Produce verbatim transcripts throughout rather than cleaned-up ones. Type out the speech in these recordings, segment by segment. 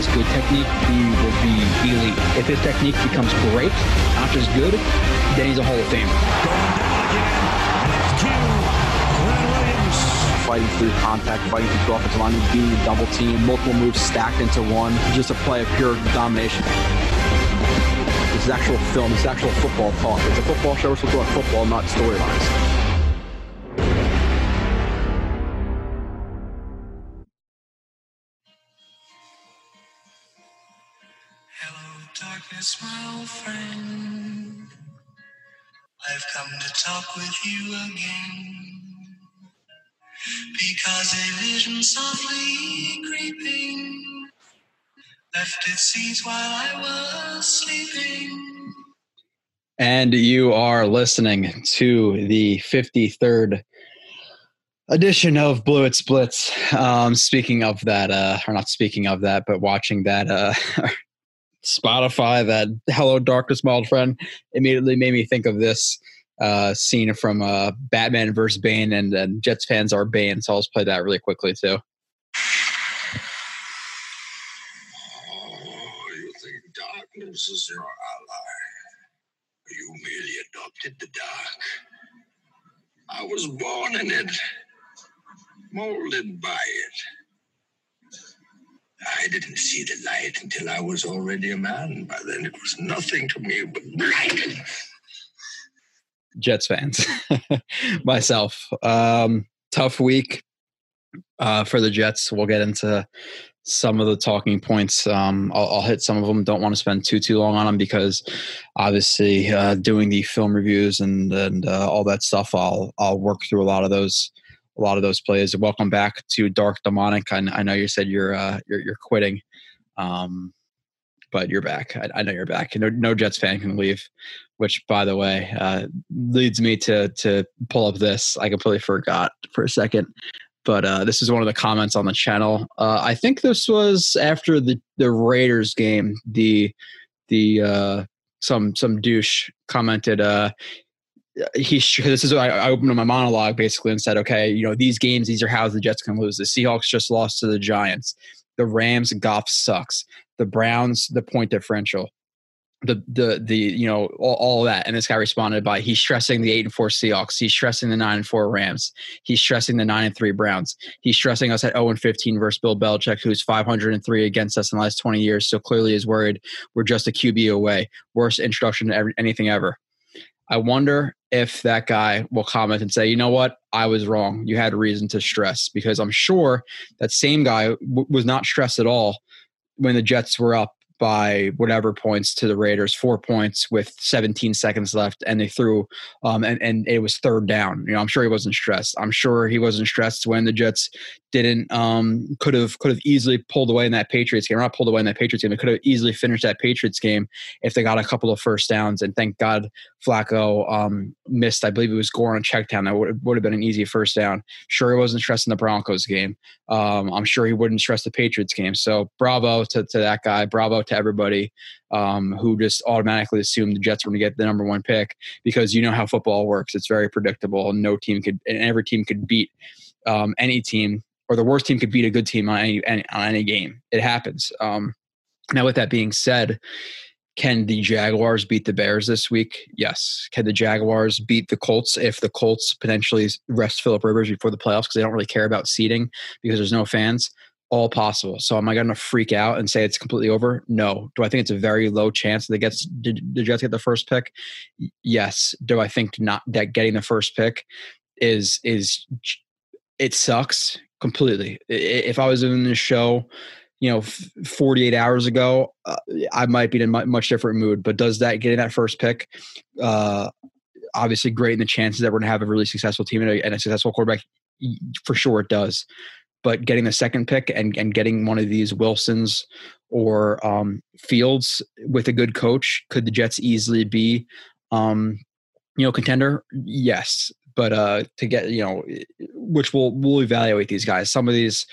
has good technique, he will be elite. If his technique becomes great, not just good, then he's a Hall of Famer. Going down again to Quinnen Williams. Fighting through contact, fighting through the offensive line, being a double team, multiple moves stacked into one. Just a play of pure domination. This is actual film, this is actual football talk. It's a football show, we're supposed to talk football, not storylines. My old friend, I've come to talk with you again, because a vision softly creeping left its seeds while I was sleeping. And you are listening to the fifty-third edition of Blew It's Blitz. Um, speaking of that, uh, or not speaking of that, but watching that, uh, Spotify, that "Hello Darkness, My Old Friend" immediately made me think of this uh, scene from uh, Batman versus Bane, and uh, Jets fans are Bane, so I'll just play that really quickly too. Oh, you think darkness is your ally? You merely adopted the dark. I was born in it, molded by it. I didn't see the light until I was already a man. By then, it was nothing to me but blind. Jets fans, myself. Um, tough week uh, for the Jets. We'll get into some of the talking points. Um, I'll, I'll hit some of them. Don't want to spend too, too long on them because, obviously, uh, doing the film reviews and, and uh, all that stuff, I'll I'll work through a lot of those. A lot of those plays. Welcome back to Dark Demonic. I, I know you said you're uh, you're, you're quitting, um, but you're back. I, I know you're back. No, no Jets fan can leave, which, by the way, uh, leads me to to pull up this. I completely forgot for a second, but uh, this is one of the comments on the channel. Uh, I think this was after the, the Raiders game. The the uh, some some douche commented. Uh, He this is I, I opened up my monologue basically and said, okay, you know, these games, these are how the Jets can lose. The Seahawks just lost to the Giants. The Rams, Goff sucks. The Browns, the point differential. The the the you know all, all that. And this guy responded by he's stressing the eight and four Seahawks. He's stressing the nine and four Rams. He's stressing the nine and three Browns. He's stressing us at zero and fifteen versus Bill Belichick, who's five hundred and three against us in the last twenty years. So clearly is worried. We're just a Q B away. Worst introduction to every, anything ever. I wonder if that guy will comment and say, you know what, I was wrong. You had reason to stress, because I'm sure that same guy w- was not stressed at all when the Jets were up by whatever points to the Raiders, four points with seventeen seconds left, and they threw um, and, and it was third down. You know, I'm sure he wasn't stressed. I'm sure he wasn't stressed when the Jets didn't um, could have could have easily pulled away in that Patriots game. Or not pulled away in that Patriots game. They could have easily finished that Patriots game if they got a couple of first downs. And thank God Flacco um, missed. I believe it was Gore on a check down. That would, would have been an easy first down. Sure, he wasn't stressed in the Broncos game. Um, I'm sure he wouldn't stress the Patriots game. So bravo to, to that guy. Bravo to everybody um, who just automatically assumed the Jets were going to get the number one pick, because you know how football works. It's very predictable. No team could, and every team could beat um, any team, or the worst team could beat a good team on any, any on any game. It happens. Um, now, with that being said, can the Jaguars beat the Bears this week? Yes. Can the Jaguars beat the Colts if the Colts potentially rest Philip Rivers before the playoffs because they don't really care about seeding because there's no fans? All possible. So am I going to freak out and say it's completely over? No. Do I think it's a very low chance that gets the Jets get the first pick? Yes. Do I think not that getting the first pick is is it sucks completely? If I was in this show, you know, forty-eight hours ago, uh, I might be in a much different mood. But does that getting that first pick? Uh, obviously, greaten the chances that we're going to have a really successful team and a, and a successful quarterback. For sure, it does. But getting the second pick and, and getting one of these Wilsons or um, Fields with a good coach, could the Jets easily be, um, you know, contender? Yes, but uh, to get you know, which we'll we'll evaluate these guys. Some of these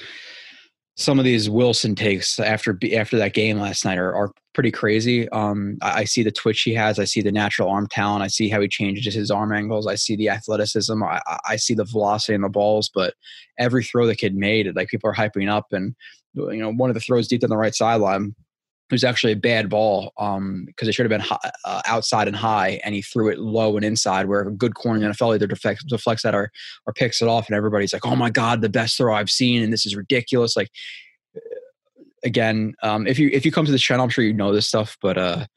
some of these Wilson takes after after that game last night are, are pretty crazy. Um, I, I see the twitch he has. I see the natural arm talent. I see how he changes his arm angles. I see the athleticism. I, I see the velocity in the balls. But every throw the kid made, like people are hyping up. And, you know, one of the throws deep on the right sideline, it was actually a bad ball because um, it should have been high, uh, outside and high, and he threw it low and inside, where a good corner in the N F L either deflects, deflects that or, or picks it off, and everybody's like, oh, my God, the best throw I've seen, and this is ridiculous. Like, again, um, if you if you come to this channel, I'm sure you know this stuff, but uh,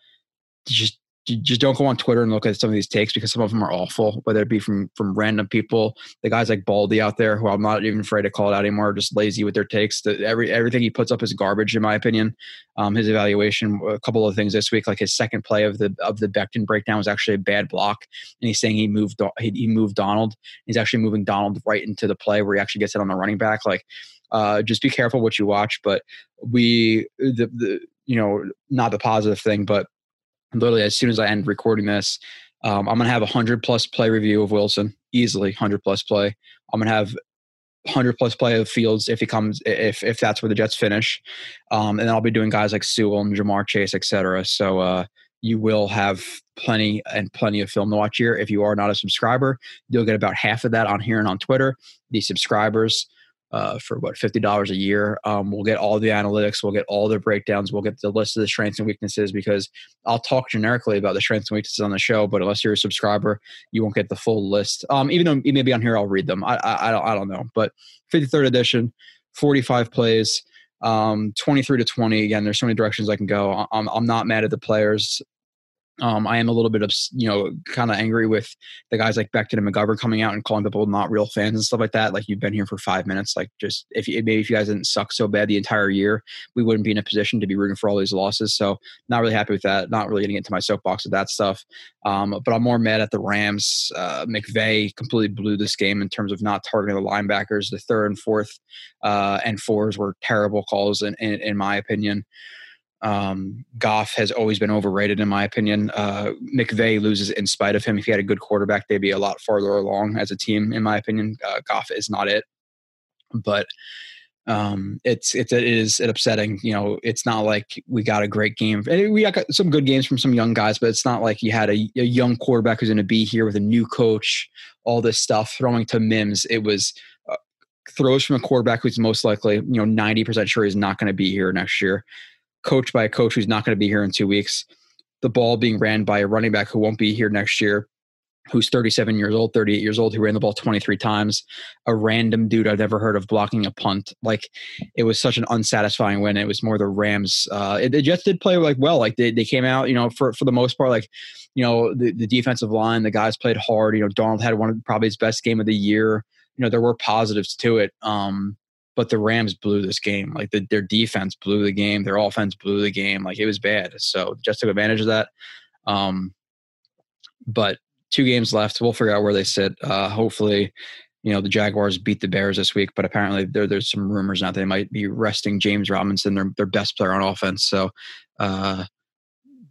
just just don't go on Twitter and look at some of these takes, because some of them are awful, whether it be from from random people, the guys like Baldy out there, who I'm not even afraid to call it out anymore, are just lazy with their takes. The, every everything he puts up is garbage, in my opinion. Um, his evaluation, a couple of things this week, like his second play of the of the Becton breakdown was actually a bad block, and he's saying he moved he, he moved Donald. He's actually moving Donald right into the play where he actually gets it on the running back. Like, uh, just be careful what you watch. But we the, the you know not the positive thing, but literally, as soon as I end recording this, um, I'm going to have a one hundred plus play review of Wilson, easily one hundred plus play. I'm going to have one hundred plus play of Fields if he comes, if if that's where the Jets finish. Um, and then I'll be doing guys like Sewell and Jamar Chase, et cetera. So uh, you will have plenty and plenty of film to watch here. If you are not a subscriber, you'll get about half of that on here and on Twitter. The subscribers, Uh, for what, fifty dollars a year. Um, we'll get all the analytics. We'll get all the breakdowns. We'll get the list of the strengths and weaknesses, because I'll talk generically about the strengths and weaknesses on the show, but unless you're a subscriber, you won't get the full list. Um, even though maybe on here I'll read them. I I, I, don't, I don't know. But fifty-third edition, forty-five plays, um, twenty-three to twenty. Again, there's so many directions I can go. I'm, I'm not mad at the players. Um, I am a little bit of, you know, kind of angry with the guys like Becton and McGovern coming out and calling people not real fans and stuff like that. Like, you've been here for five minutes. Like, just if you, maybe if you guys didn't suck so bad the entire year, we wouldn't be in a position to be rooting for all these losses. So not really happy with that. Not really getting into my soapbox with that stuff. Um, but I'm more mad at the Rams. Uh, McVay completely blew this game in terms of not targeting the linebackers. The third and fourth uh, and fours were terrible calls in, in, in my opinion. Um, Goff has always been overrated, in my opinion. Uh, McVay loses in spite of him. If he had a good quarterback, they'd be a lot farther along as a team, in my opinion. Uh, Goff is not it, but um, it's, it's it is it upsetting. You know, it's not like we got a great game. We got some good games from some young guys, but it's not like you had a, a young quarterback who's going to be here with a new coach, all this stuff, throwing to Mims. It was uh, throws from a quarterback who's most likely, you know, ninety percent sure he's not going to be here next year, coached by a coach who's not going to be here in two weeks, the ball being ran by a running back who won't be here next year, who's thirty-seven years old, thirty-eight years old, who ran the ball twenty-three times, a random dude I've never heard of blocking a punt. Like, it was such an unsatisfying win. It was more the Rams. Uh, it, the Jets did play like well. Like, they, they came out, you know, for, for the most part, like, you know, the, the defensive line, the guys played hard. You know, Darnold had one of probably his best game of the year. You know, there were positives to it. Um, But the Rams blew this game. Like, the, their defense blew the game. Their offense blew the game. Like, it was bad. So just took advantage of that. Um, but two games left. We'll figure out where they sit. Uh, hopefully, you know, the Jaguars beat the Bears this week. But apparently there, there's some rumors now they might be resting James Robinson, their, their best player on offense. So, uh,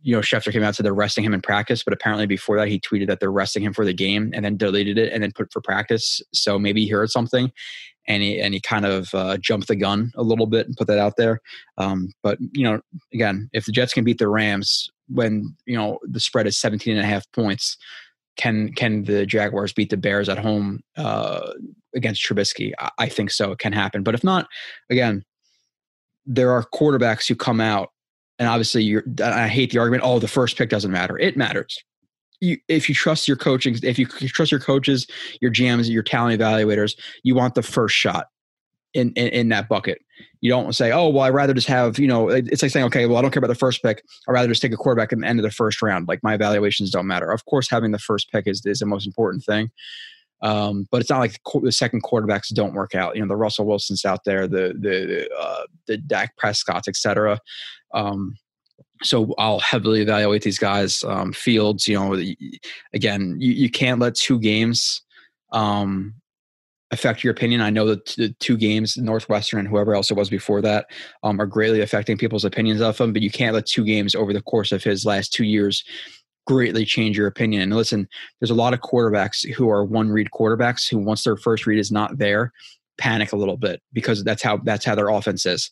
you know, Schefter came out and said they're resting him in practice, but apparently before that he tweeted that they're resting him for the game and then deleted it and then put for practice. So maybe he heard something and he, and he kind of uh, jumped the gun a little bit and put that out there. Um, but, you know, again, if the Jets can beat the Rams when, you know, the spread is seventeen and a half points, can can the Jaguars beat the Bears at home uh, against Trubisky? I, I think so. It can happen. But if not, again, there are quarterbacks who come out. And obviously, you're, I hate the argument, oh, the first pick doesn't matter. It matters. You, if you trust your coaching, if you trust your coaches, your G Ms, your talent evaluators, you want the first shot in, in, in that bucket. You don't say, oh, well, I'd rather just have, you know, it's like saying, okay, well, I don't care about the first pick. I'd rather just take a quarterback at the end of the first round. Like, my evaluations don't matter. Of course, having the first pick is, is the most important thing. Um, but it's not like the second quarterbacks don't work out. You know, the Russell Wilsons out there, the the uh, the Dak Prescotts, et cetera. Um, so I'll heavily evaluate these guys. Um, Fields, you know, again, you, you can't let two games um, affect your opinion. I know that the two games, Northwestern and whoever else it was before that, um, are greatly affecting people's opinions of him. But you can't let two games over the course of his last two years greatly change your opinion. And listen, there's a lot of quarterbacks who are one read quarterbacks who, once their first read is not there, panic a little bit, because that's how that's how their offense is.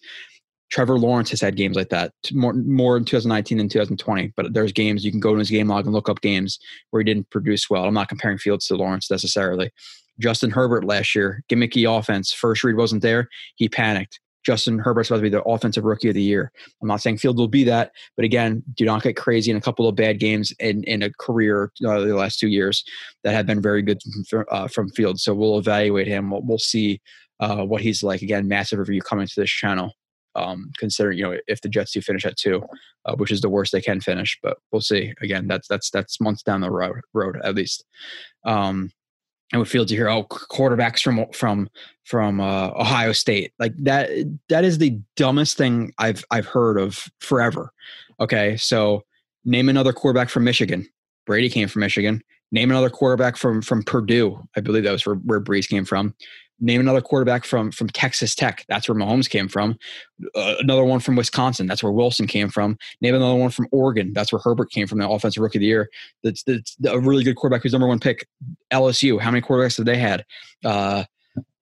Trevor Lawrence has had games like that, more, more in twenty nineteen than twenty twenty. But there's games, you can go to his game log and look up games where he didn't produce well. I'm not comparing Fields to Lawrence necessarily. Justin Herbert last year, gimmicky offense. First read wasn't there. He panicked. Justin Herbert's supposed to be the offensive rookie of the year. I'm not saying Fields will be that, but again, do not get crazy in a couple of bad games in, in a career uh, the last two years that have been very good from, uh, from Fields. So we'll evaluate him. We'll, we'll see uh, what he's like. Again, massive review coming to this channel. Um, considering, you know, if the Jets do finish at two, uh, which is the worst they can finish, but we'll see. Again, that's that's that's months down the road, road at least. Um, and with Fields, you hear, oh, quarterbacks from from from uh, Ohio State, like that. That is the dumbest thing I've I've heard of forever. Okay, so name another quarterback from Michigan. Brady came from Michigan. Name another quarterback from from Purdue. I believe that was where, where Brees came from. Name another quarterback from from Texas Tech. That's where Mahomes came from. Uh, another one from Wisconsin. That's where Wilson came from. Name another one from Oregon. That's where Herbert came from, the offensive rookie of the year. That's, that's a really good quarterback who's number one pick. L S U. How many quarterbacks have they had? Uh,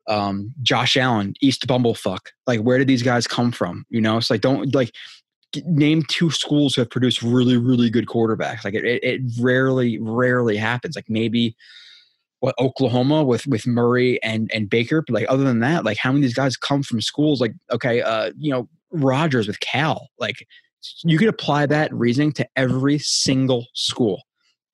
um, Josh Allen, East Bumblefuck. Like, where did these guys come from? You know, it's like, don't like name two schools who have produced really, really good quarterbacks. Like, it, it, it rarely, rarely happens. Like, maybe. Well, Oklahoma with with Murray and and Baker, but like other than that, like how many of these guys come from schools like, okay, uh, you know, Rodgers with Cal, like you could apply that reasoning to every single school,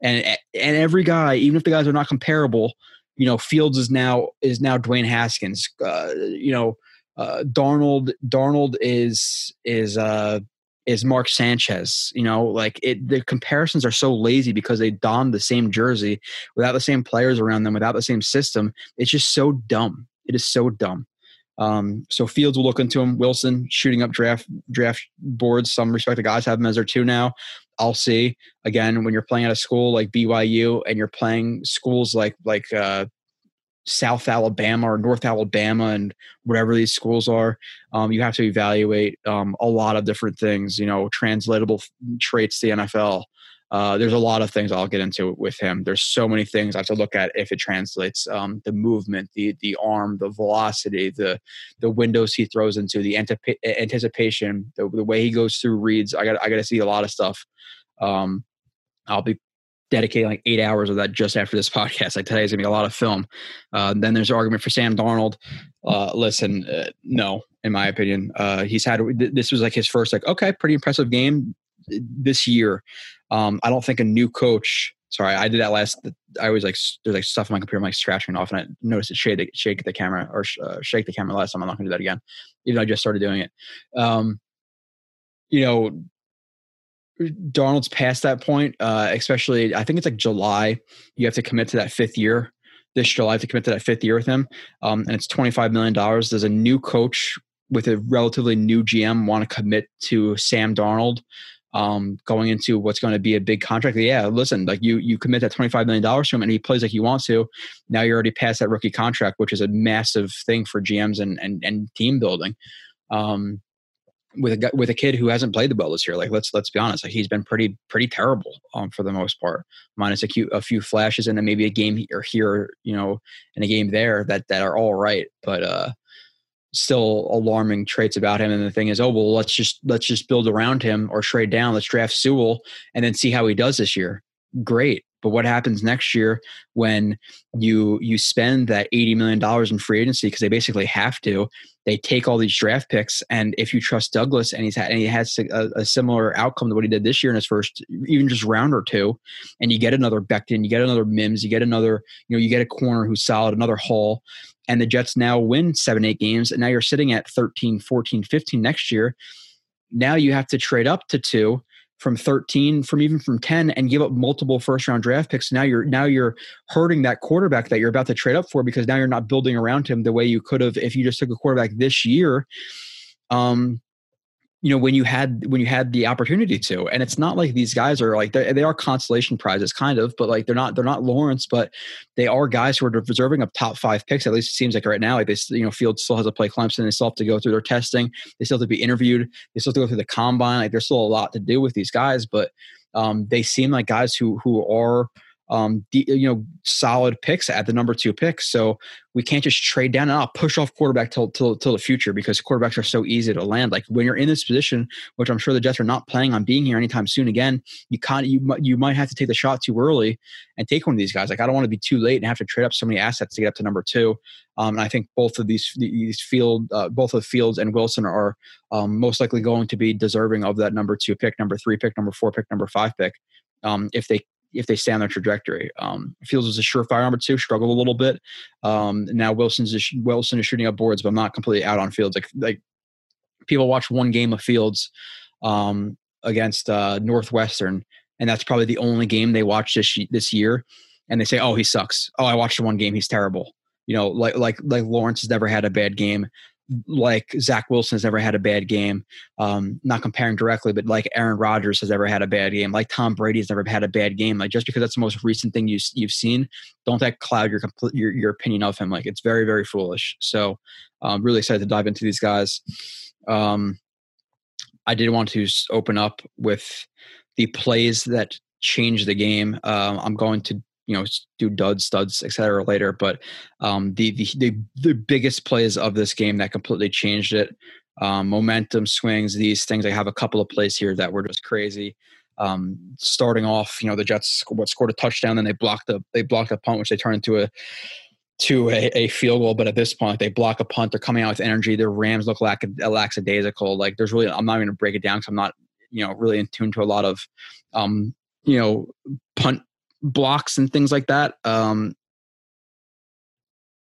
and and every guy, even if the guys are not comparable, you know, Fields is now is now Dwayne Haskins, uh, you know, uh, Darnold Darnold is is uh, is Mark Sanchez, you know, like it, the comparisons are so lazy because they don the same jersey without the same players around them, without the same system. It's just so dumb. It is so dumb. Um, so Fields will look into him. Wilson shooting up draft draft boards. Some respected guys have him as their two now. I'll see. Again, when you're playing at a school like B Y U and you're playing schools like, like, uh, South Alabama or North Alabama and whatever these schools are, um, you have to evaluate um, a lot of different things, you know, translatable traits to the N F L. Uh, there's a lot of things I'll get into with him. There's so many things I have to look at if it translates, um, the movement, the the arm, the velocity, the the windows he throws into, the antip- anticipation, the, the way he goes through reads. I got I got to see a lot of stuff. Um, I'll be dedicating like eight hours of that just after this podcast. Like today's gonna be a lot of film. Uh, then there's an argument for Sam Darnold. Uh, listen, uh, no, in my opinion, uh, he's had th- this was like his first like okay, pretty impressive game this year. Um, I don't think a new coach. Sorry, I did that last. I was like there's like stuff on my computer. I'm like scratching it off, and I noticed it shake the, shake the camera or sh- uh, shake the camera last time. I'm not gonna do that again, even though I just started doing it. Um, you know. Darnold's past that point, uh, especially I think it's like July. You have to commit to that fifth year. This July, I have to commit to that fifth year with him, um, and it's twenty-five million dollars. Does a new coach with a relatively new G M want to commit to Sam Darnold um, going into what's going to be a big contract? Yeah, listen, like you you commit that twenty-five million dollars to him, and he plays like he wants to. Now you're already past that rookie contract, which is a massive thing for G Ms and and, and team building. Um, with a with a kid who hasn't played the ball this year, like let's let's be honest, like he's been pretty pretty terrible um, for the most part, minus a few a few flashes and then maybe a game here, here, you know, and a game there that that are all right, but uh, still alarming traits about him. And the thing is, oh well, let's just let's just build around him or trade down. Let's draft Sewell and then see how he does this year. Great, but what happens next year when you you spend that eighty million dollars in free agency because they basically have to? They take all these draft picks, and if you trust Douglas and he's had, and he has a, a similar outcome to what he did this year in his first, even just round or two, and you get another Becton, you get another Mims, you get another, you know, you get a corner who's solid, another Hall, and the Jets now win seven, eight games, and now you're sitting at thirteen, fourteen, fifteen next year. Now you have to trade up to two from thirteen, from even from ten, and give up multiple first round draft picks. Now you're now you're hurting that quarterback that you're about to trade up for, because now you're not building around him the way you could have if you just took a quarterback this year. Um, you know, when you had when you had the opportunity to. And it's not like these guys are like they are consolation prizes, kind of, but like they're not they're not Lawrence, but they are guys who are deserving of top five picks. At least it seems like right now. Like they, you know, Fields still has to play Clemson. They still have to go through their testing. They still have to be interviewed. They still have to go through the combine. Like there's still a lot to do with these guys, but um, they seem like guys who who are um, de- you know, solid picks at the number two pick. So we can't just trade down and I'll push off quarterback till, till, till the future, because quarterbacks are so easy to land. Like when you're in this position, which I'm sure the Jets are not planning on being here anytime soon again, you can't, you, you might have to take the shot too early and take one of these guys. Like I don't want to be too late and have to trade up so many assets to get up to number two. Um, and I think both of these, these field, uh, both of Fields and Wilson are um, most likely going to be deserving of that number two pick, number three pick, number four pick, number five pick. Um, if they, if they stay on their trajectory. Um, Fields was a surefire number two, struggled a little bit. Um, now Wilson's is, Wilson is shooting up boards, but I'm not completely out on Fields. Like, like people watch one game of Fields um, against uh, Northwestern, and that's probably the only game they watch this this year. And they say, "Oh, he sucks. Oh, I watched one game; he's terrible." You know, like like like Lawrence has never had a bad game. Like Zach Wilson has never had a bad game, um, not comparing directly, but like Aaron Rodgers has never had a bad game. Like Tom Brady has never had a bad game. Like just because that's the most recent thing you, you've seen, don't that cloud your, your your opinion of him. Like it's very, very foolish. So I'm um, really excited to dive into these guys. Um, I did want to open up with the plays that change the game. Um, I'm going to you know, do duds, studs, et cetera later. But um, the, the the the biggest plays of this game that completely changed it, um, momentum swings, these things. I have a couple of plays here that were just crazy. Um, starting off, you know, the Jets what scored a touchdown, then they blocked the they blocked a punt, which they turned into a to a, a field goal. But at this point, they block a punt. They're coming out with energy. Their Rams look lack, lackadaisical. Like there's really, I'm not even going to break it down because I'm not, you know, really in tune to a lot of, um, you know, punt blocks and things like that. Um,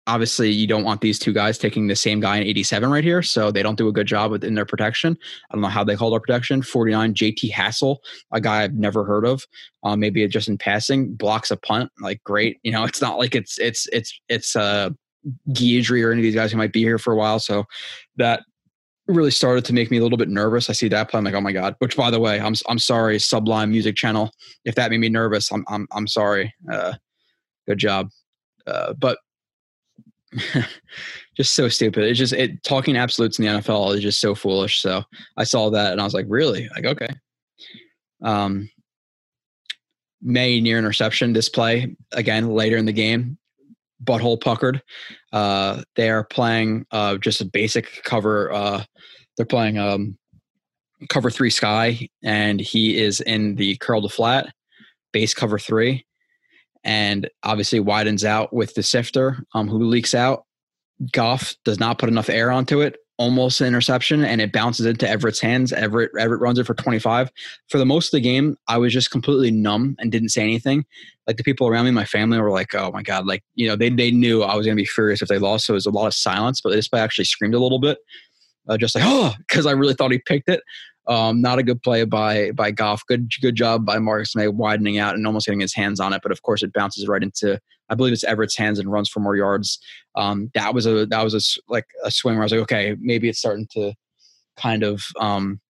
obviously, you don't want these two guys taking the same guy in eighty-seven right here, so they don't do a good job within their protection. I don't know how they called our protection. forty-nine, J T Hassel, a guy I've never heard of. Uh, maybe just in passing, blocks a punt. Like, great. You know, it's not like it's it's it's it's uh, Guidry or any of these guys who might be here for a while. So that really started to make me a little bit nervous. I see that play, I'm like, oh my God, which by the way, I'm, I'm sorry, Sublime Music Channel. If that made me nervous, I'm, I'm, I'm sorry. Uh, good job. Uh, but just so stupid. It's just it talking absolutes in the N F L is just so foolish. So I saw that and I was like, really? Like, okay. Um, Maye near interception, this play again, later in the game, butthole puckered. Uh, they are playing uh, just a basic cover. Uh, they're playing um, cover three sky, and he is in the curl to flat, base cover three, and obviously widens out with the sifter, um, who leaks out. Goff does not put enough air onto it. Almost an interception, and it bounces into Everett's hands. Everett Everett runs it for twenty-five. For the most of the game, I was just completely numb and didn't say anything. Like the people around me, my family were like, "Oh my God!" Like you know, they they knew I was going to be furious if they lost. So it was a lot of silence. But this play actually screamed a little bit, uh, just like "Oh," because I really thought he picked it. Um, not a good play by by Goff. Good good job by Marcus Maye widening out and almost getting his hands on it. But of course, it bounces right into, I believe it's Everett's hands, and runs for more yards. Um, that was a that was a, like a swing where I was like, okay, maybe it's starting to kind of um,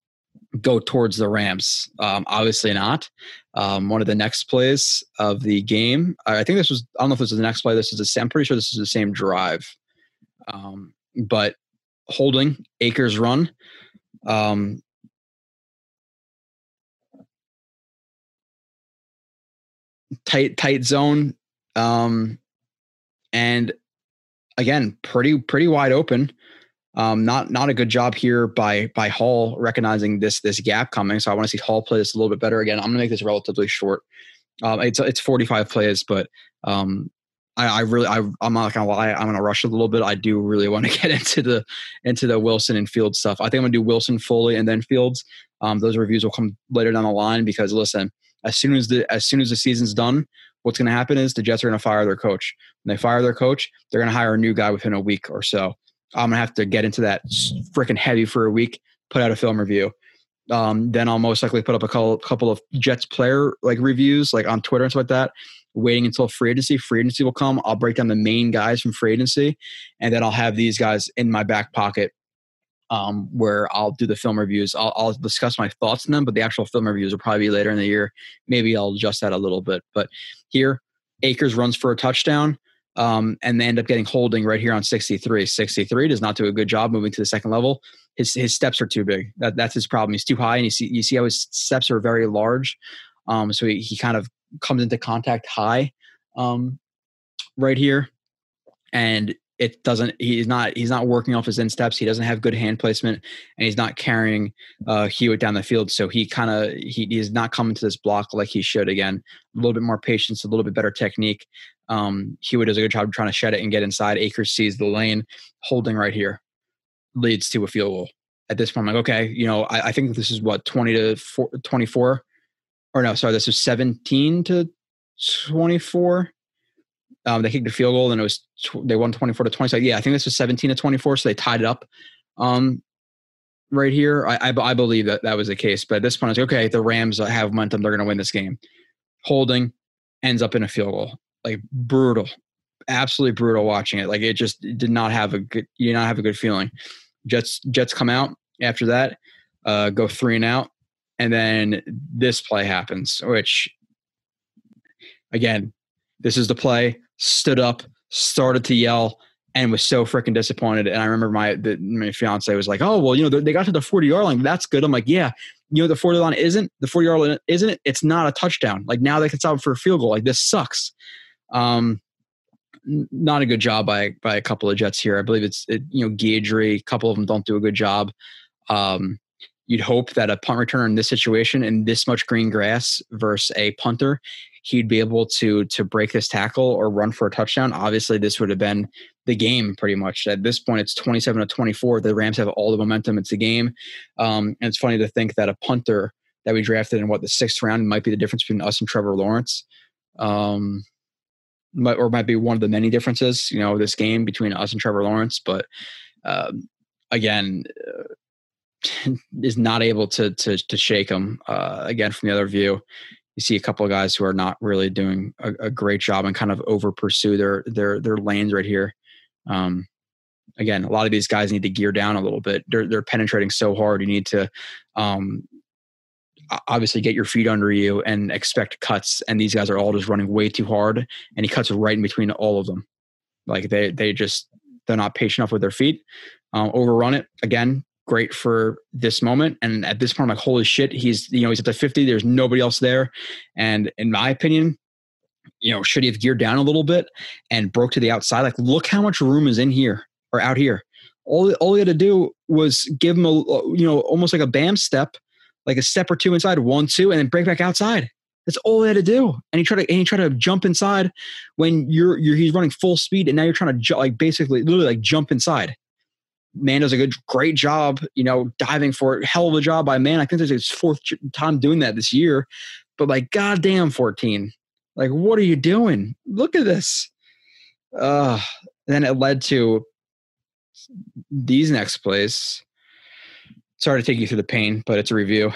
go towards the Rams. Um, obviously not. Um, one of the next plays of the game, I think this was, I don't know if this was the next play. This is the same, I'm pretty sure this is the same drive. Um, but holding, Akers run. Um, tight tight zone. Um, and again, pretty, pretty wide open. Um, not, not a good job here by, by Hall recognizing this, this gap coming. So I want to see Hall play this a little bit better. Again, I'm gonna make this relatively short. Um, it's, it's forty-five plays, but, um, I, I really, I, I'm not gonna lie. I'm going to rush a little bit. I do really want to get into the, into the Wilson and Fields stuff. I think I'm gonna do Wilson fully and then Fields. Um, those reviews will come later down the line because listen, as soon as the, as soon as the season's done, what's going to happen is the Jets are going to fire their coach. When they fire their coach, they're going to hire a new guy within a week or so. I'm going to have to get into that freaking heavy for a week, put out a film review. Um, then I'll most likely put up a couple, couple of Jets player like reviews like on Twitter and stuff like that, waiting until free agency. Free agency will come. I'll break down the main guys from free agency, and then I'll have these guys in my back pocket um, where I'll do the film reviews. I'll, I'll discuss my thoughts on them, but the actual film reviews will probably be later in the year. Maybe I'll adjust that a little bit, but here, Akers runs for a touchdown, um, and they end up getting holding right here on sixty-three. sixty-three does not do a good job moving to the second level. His his steps are too big. That, that's his problem. He's too high, and you see you see how his steps are very large. Um, so he, he kind of comes into contact high um, right here. And it doesn't, he's not, he's not working off his insteps. He doesn't have good hand placement, and he's not carrying uh, Hewitt down the field. So he kind of, he, he is not coming to this block like he should. Again, a little bit more patience, a little bit better technique. Um, Hewitt does a good job trying to shed it and get inside. Akers sees the lane, holding right here leads to a field goal. At this point, I'm like, okay, you know, I, I think this is what, twenty to four, twenty-four, or no, sorry, this is seventeen to twenty-four. Um, they kicked the field goal, and it was tw- they won twenty-four to twenty. So yeah, I think this was seventeen to twenty-four. So they tied it up, um, right here. I, I I believe that that was the case. But at this point, I was like, okay, the Rams have momentum; they're going to win this game. Holding ends up in a field goal, like brutal, absolutely brutal. Watching it, like it just did not have a good. You did not have a good feeling. Jets Jets come out after that, uh, go three and out, and then this play happens, which again, this is the play. Stood up, started to yell, and was so freaking disappointed. And I remember my the, my fiance was like, "Oh, well, you know, they, they got to the forty-yard line. That's good." I'm like, "Yeah, you know, the forty line isn't the forty-yard line isn't. It's not a touchdown. Like now they can stop for a field goal. Like this sucks." Um, not a good job by by a couple of Jets here. I believe it's it, you know Guidry. A couple of them don't do a good job. Um, you'd hope that a punt returner in this situation, in this much green grass versus a punter, he'd be able to to break this tackle or run for a touchdown. Obviously, this would have been the game pretty much. At this point, it's twenty-seven to twenty-four. The Rams have all the momentum. It's a game. Um, and it's funny to think that a punter that we drafted in, what, the sixth round might be the difference between us and Trevor Lawrence, um, might, or might be one of the many differences, you know, this game between us and Trevor Lawrence. But, um, again, uh, is not able to, to, to shake him. Uh, again, from the other view, you see a couple of guys who are not really doing a, a great job and kind of over pursue their, their, their lanes right here. Um, again, a lot of these guys need to gear down a little bit. They're, they're penetrating so hard. You need to um, obviously get your feet under you and expect cuts. And these guys are all just running way too hard, and he cuts right in between all of them. Like they, they just, they're not patient enough with their feet. Um, overrun it again. Great for this moment. And at this point, I'm like, holy shit, he's, you know, he's up to fifty. There's nobody else there. And in my opinion, you know, should he have geared down a little bit and broke to the outside? Like, look how much room is in here or out here. All, all he had to do was give him a, you know, almost like a BAM step, like a step or two inside, one, two, and then break back outside. That's all he had to do. And he tried to, and he tried to jump inside when you're, you're, he's running full speed. And now you're trying to ju- like basically literally like jump inside. Man does a good, great job, you know, diving for it. Hell of a job by Man. I think this is his fourth time doing that this year, but like, goddamn, fourteen. Like, what are you doing? Look at this. Uh, then it led to these next plays. Sorry to take you through the pain, but it's a review.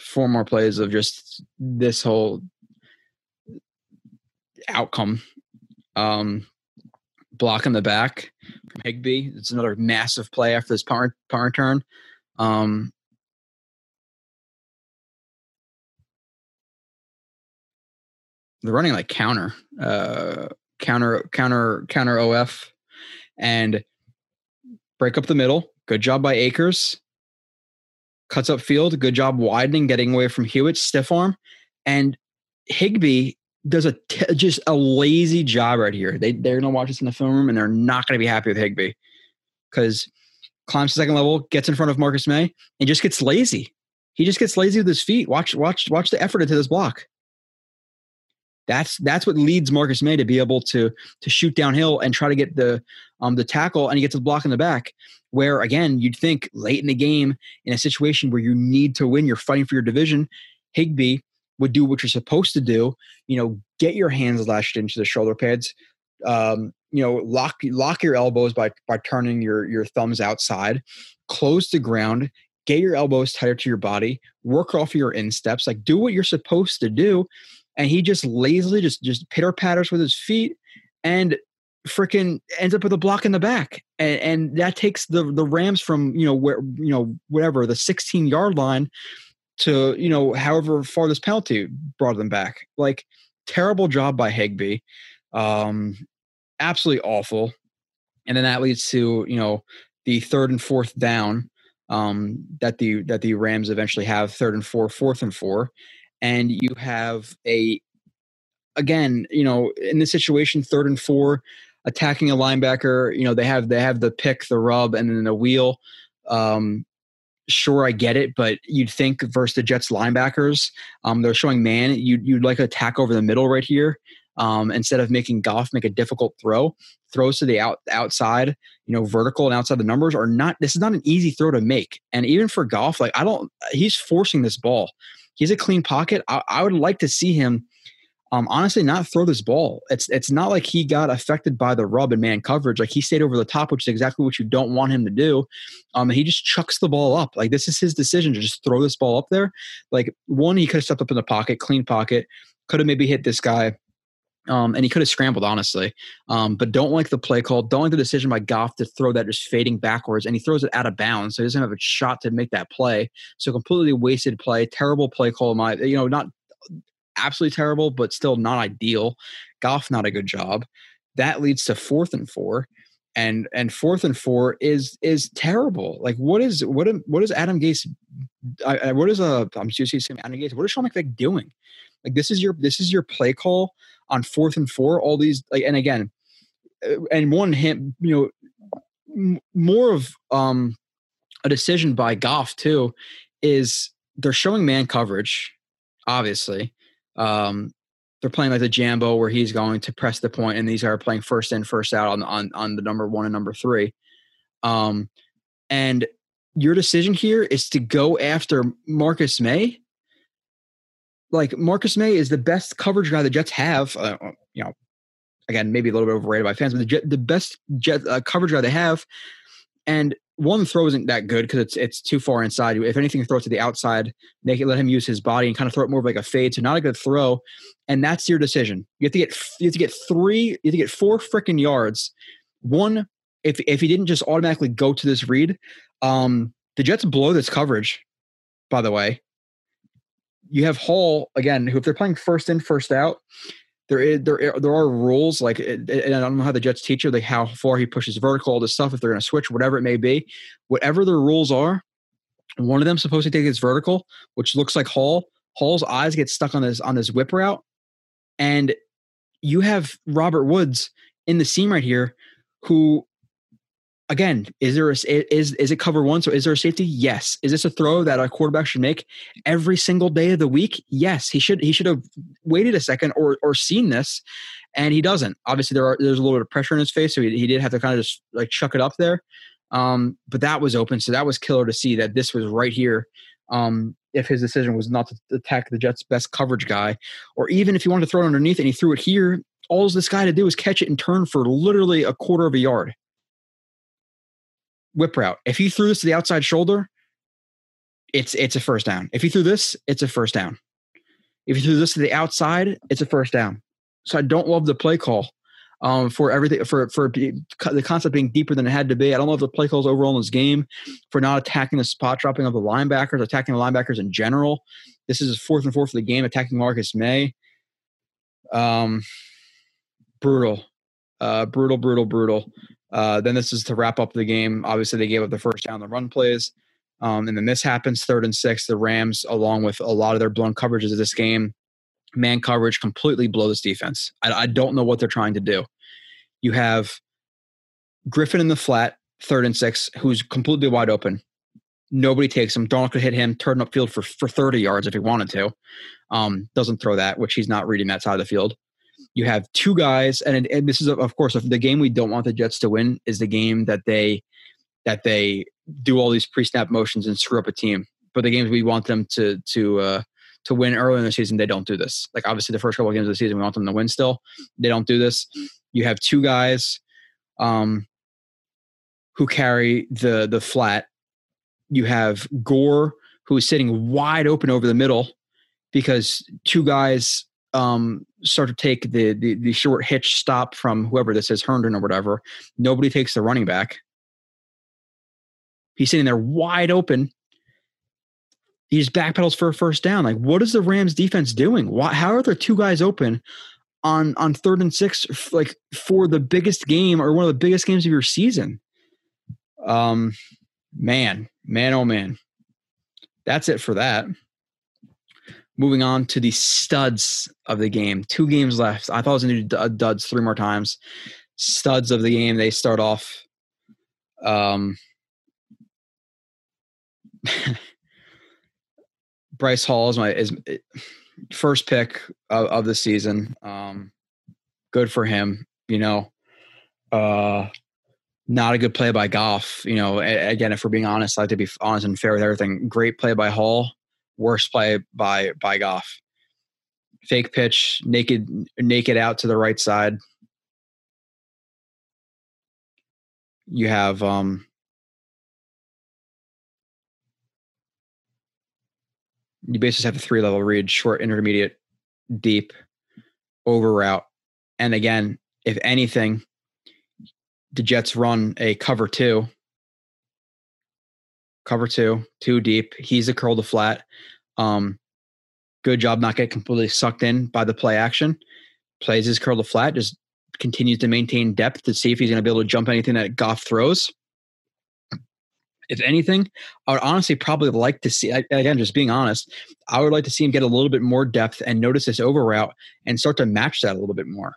Four more plays of just this whole outcome. Um, block in the back from Higbee. It's another massive play after this punt return. Um, they're running like counter, uh, counter, counter, counter O F, and break up the middle. Good job by Akers. Cuts up field. Good job widening, getting away from Hewitt. Stiff arm, and Higbee does a t- just a lazy job right here. They, they're going to watch this in the film room, and they're not going to be happy with Higbee, because climbs to second level, gets in front of Marcus Maye, and just gets lazy. He just gets lazy with his feet. Watch watch, watch the effort into this block. That's that's what leads Marcus Maye to be able to to shoot downhill and try to get the um the tackle, and he gets a block in the back, where, again, you'd think late in the game, in a situation where you need to win, you're fighting for your division, Higbee would do what you're supposed to do, you know, get your hands lashed into the shoulder pads, um, you know, lock lock your elbows by by turning your your thumbs outside, close the ground, get your elbows tighter to your body, work off your insteps, like do what you're supposed to do, and he just lazily just just pitter patters with his feet, and freaking ends up with a block in the back, and and that takes the the Rams from you know where you know whatever the sixteen yard line. To, you know, however far this penalty brought them back. Like, terrible job by Higbee. Um, absolutely awful. And then that leads to, you know, the third and fourth down um, that the that the Rams eventually have, third and four, fourth and four. And you have a again, you know, in this situation, third and four, attacking a linebacker, you know, they have they have the pick, the rub, and then the wheel. Um, sure, I get it, but you'd think versus the Jets linebackers, um, they're showing man, you'd, you'd like a tack over the middle right here. Um, instead of making Goff make a difficult throw, throws to the out, outside, you know, vertical and outside the numbers are not, this is not an easy throw to make. And even for Goff, like I don't, he's forcing this ball. He's a clean pocket. I, I would like to see him um, honestly not throw this ball. It's it's not like he got affected by the rub and man coverage. Like he stayed over the top, which is exactly what you don't want him to do. Um, and he just chucks the ball up. Like this is his decision to just throw this ball up there. Like one, he could have stepped up in the pocket, clean pocket, could have maybe hit this guy. Um, and he could have scrambled, honestly. Um, but don't like the play call. Don't like the decision by Goff to throw that just fading backwards. And he throws it out of bounds, so he doesn't have a shot to make that play. So completely wasted play. Terrible play call. My, you know, not absolutely terrible, but still not ideal. Goff, not a good job. That leads to fourth and four. And and fourth and four is is terrible. Like what is what what is Adam Gase? I, what is a I'm seriously saying Adam Gase. What is Sean McVay doing? Like this is your this is your play call on fourth and four. All these like and again, and one him you know m- more of um, a decision by Goff too is they're showing man coverage. Obviously, um, they're playing like the Jambo where he's going to press the point, and these are playing first in, first out on on on the number one and number three, um, and your decision here is to go after Marcus Maye. Like Marcus Maye is the best coverage guy the Jets have. Uh, you know, again, maybe a little bit overrated by fans, but the, Jet, the best Jet uh, coverage guy they have. And one throw isn't that good because it's it's too far inside. If anything, throw it to the outside. Make it let him use his body and kind of throw it more of like a fade. So not a good throw. And that's your decision. You have to get you have to get three. You have to get four freaking yards. One, if if he didn't just automatically go to this read, um, the Jets blow this coverage. By the way. You have Hall again, who if they're playing first in, first out, there is, there there are rules like, and I don't know how the Jets teach you like how far he pushes vertical, all this stuff. If they're going to switch, whatever it may be, whatever the rules are, one of them supposed to take his vertical, which looks like Hall. Hall's eyes get stuck on this on this whip route, and you have Robert Woods in the seam right here, who. Again, is there a, is is it cover one? So is there a safety? Yes. Is this a throw that a quarterback should make every single day of the week? Yes. He should he should have waited a second or or seen this, and he doesn't. Obviously, there are there's a little bit of pressure in his face, so he, he did have to kind of just like chuck it up there. Um, but that was open, so that was killer to see that this was right here. Um, if his decision was not to attack the Jets' best coverage guy, or even if he wanted to throw it underneath and he threw it here, all this guy had to do was catch it and turn for literally a quarter of a yard. Whip route. If he threw this to the outside shoulder, it's it's a first down. If he threw this, it's a first down. If he threw this to the outside, it's a first down. So I don't love the play call um, for everything for for the concept being deeper than it had to be. I don't love the play calls overall in this game for not attacking the spot dropping of the linebackers, attacking the linebackers in general. This is fourth and four for the game, attacking Marcus Maye. Um, brutal, uh, brutal, brutal, brutal. Uh, then this is to wrap up the game. Obviously, they gave up the first down, the run plays. Um, and then this happens, third and six. The Rams, along with a lot of their blown coverages of this game, man coverage, completely blow this defense. I, I don't know what they're trying to do. You have Griffin in the flat, third and six, who's completely wide open. Nobody takes him. Donald could hit him, turn upfield for, for thirty yards if he wanted to. Um, doesn't throw that, which he's not reading that side of the field. You have two guys, and, and this is, of course, the game we don't want the Jets to win is the game that they that they do all these pre-snap motions and screw up a team. But the games we want them to to uh, to win early in the season, they don't do this. Like, obviously, the first couple of games of the season, we want them to win still. They don't do this. You have two guys um, who carry the the flat. You have Gore, who is sitting wide open over the middle because two guys – Um, start to take the, the the short hitch stop from whoever this is, Herndon or whatever. Nobody takes the running back. He's sitting there wide open. He just backpedals for a first down. Like, what is the Rams defense doing? Why? How are there two guys open on on third and six, like for the biggest game or one of the biggest games of your season? Um, man, man, oh man, that's it for that. Moving on to the studs of the game. Two games left. I thought I was going to do duds three more times. Studs of the game. They start off. Um, Bryce Hall is my is first pick of, of the season. Um, good for him. You know, uh, not a good play by Goff. You know, a, again, if we're being honest, I like to be honest and fair with everything. Great play by Hall. Worst play by by Goff. Fake pitch, naked naked out to the right side. You have um, you basically have a three level read: short, intermediate, deep, over route. And again, if anything, the Jets run a cover two. Cover two, two deep. He's a curl to flat. Um, good job not getting completely sucked in by the play action. Plays his curl to flat, just continues to maintain depth to see if he's going to be able to jump anything that Goff throws. If anything, I would honestly probably like to see, again, just being honest, I would like to see him get a little bit more depth and notice this over route and start to match that a little bit more.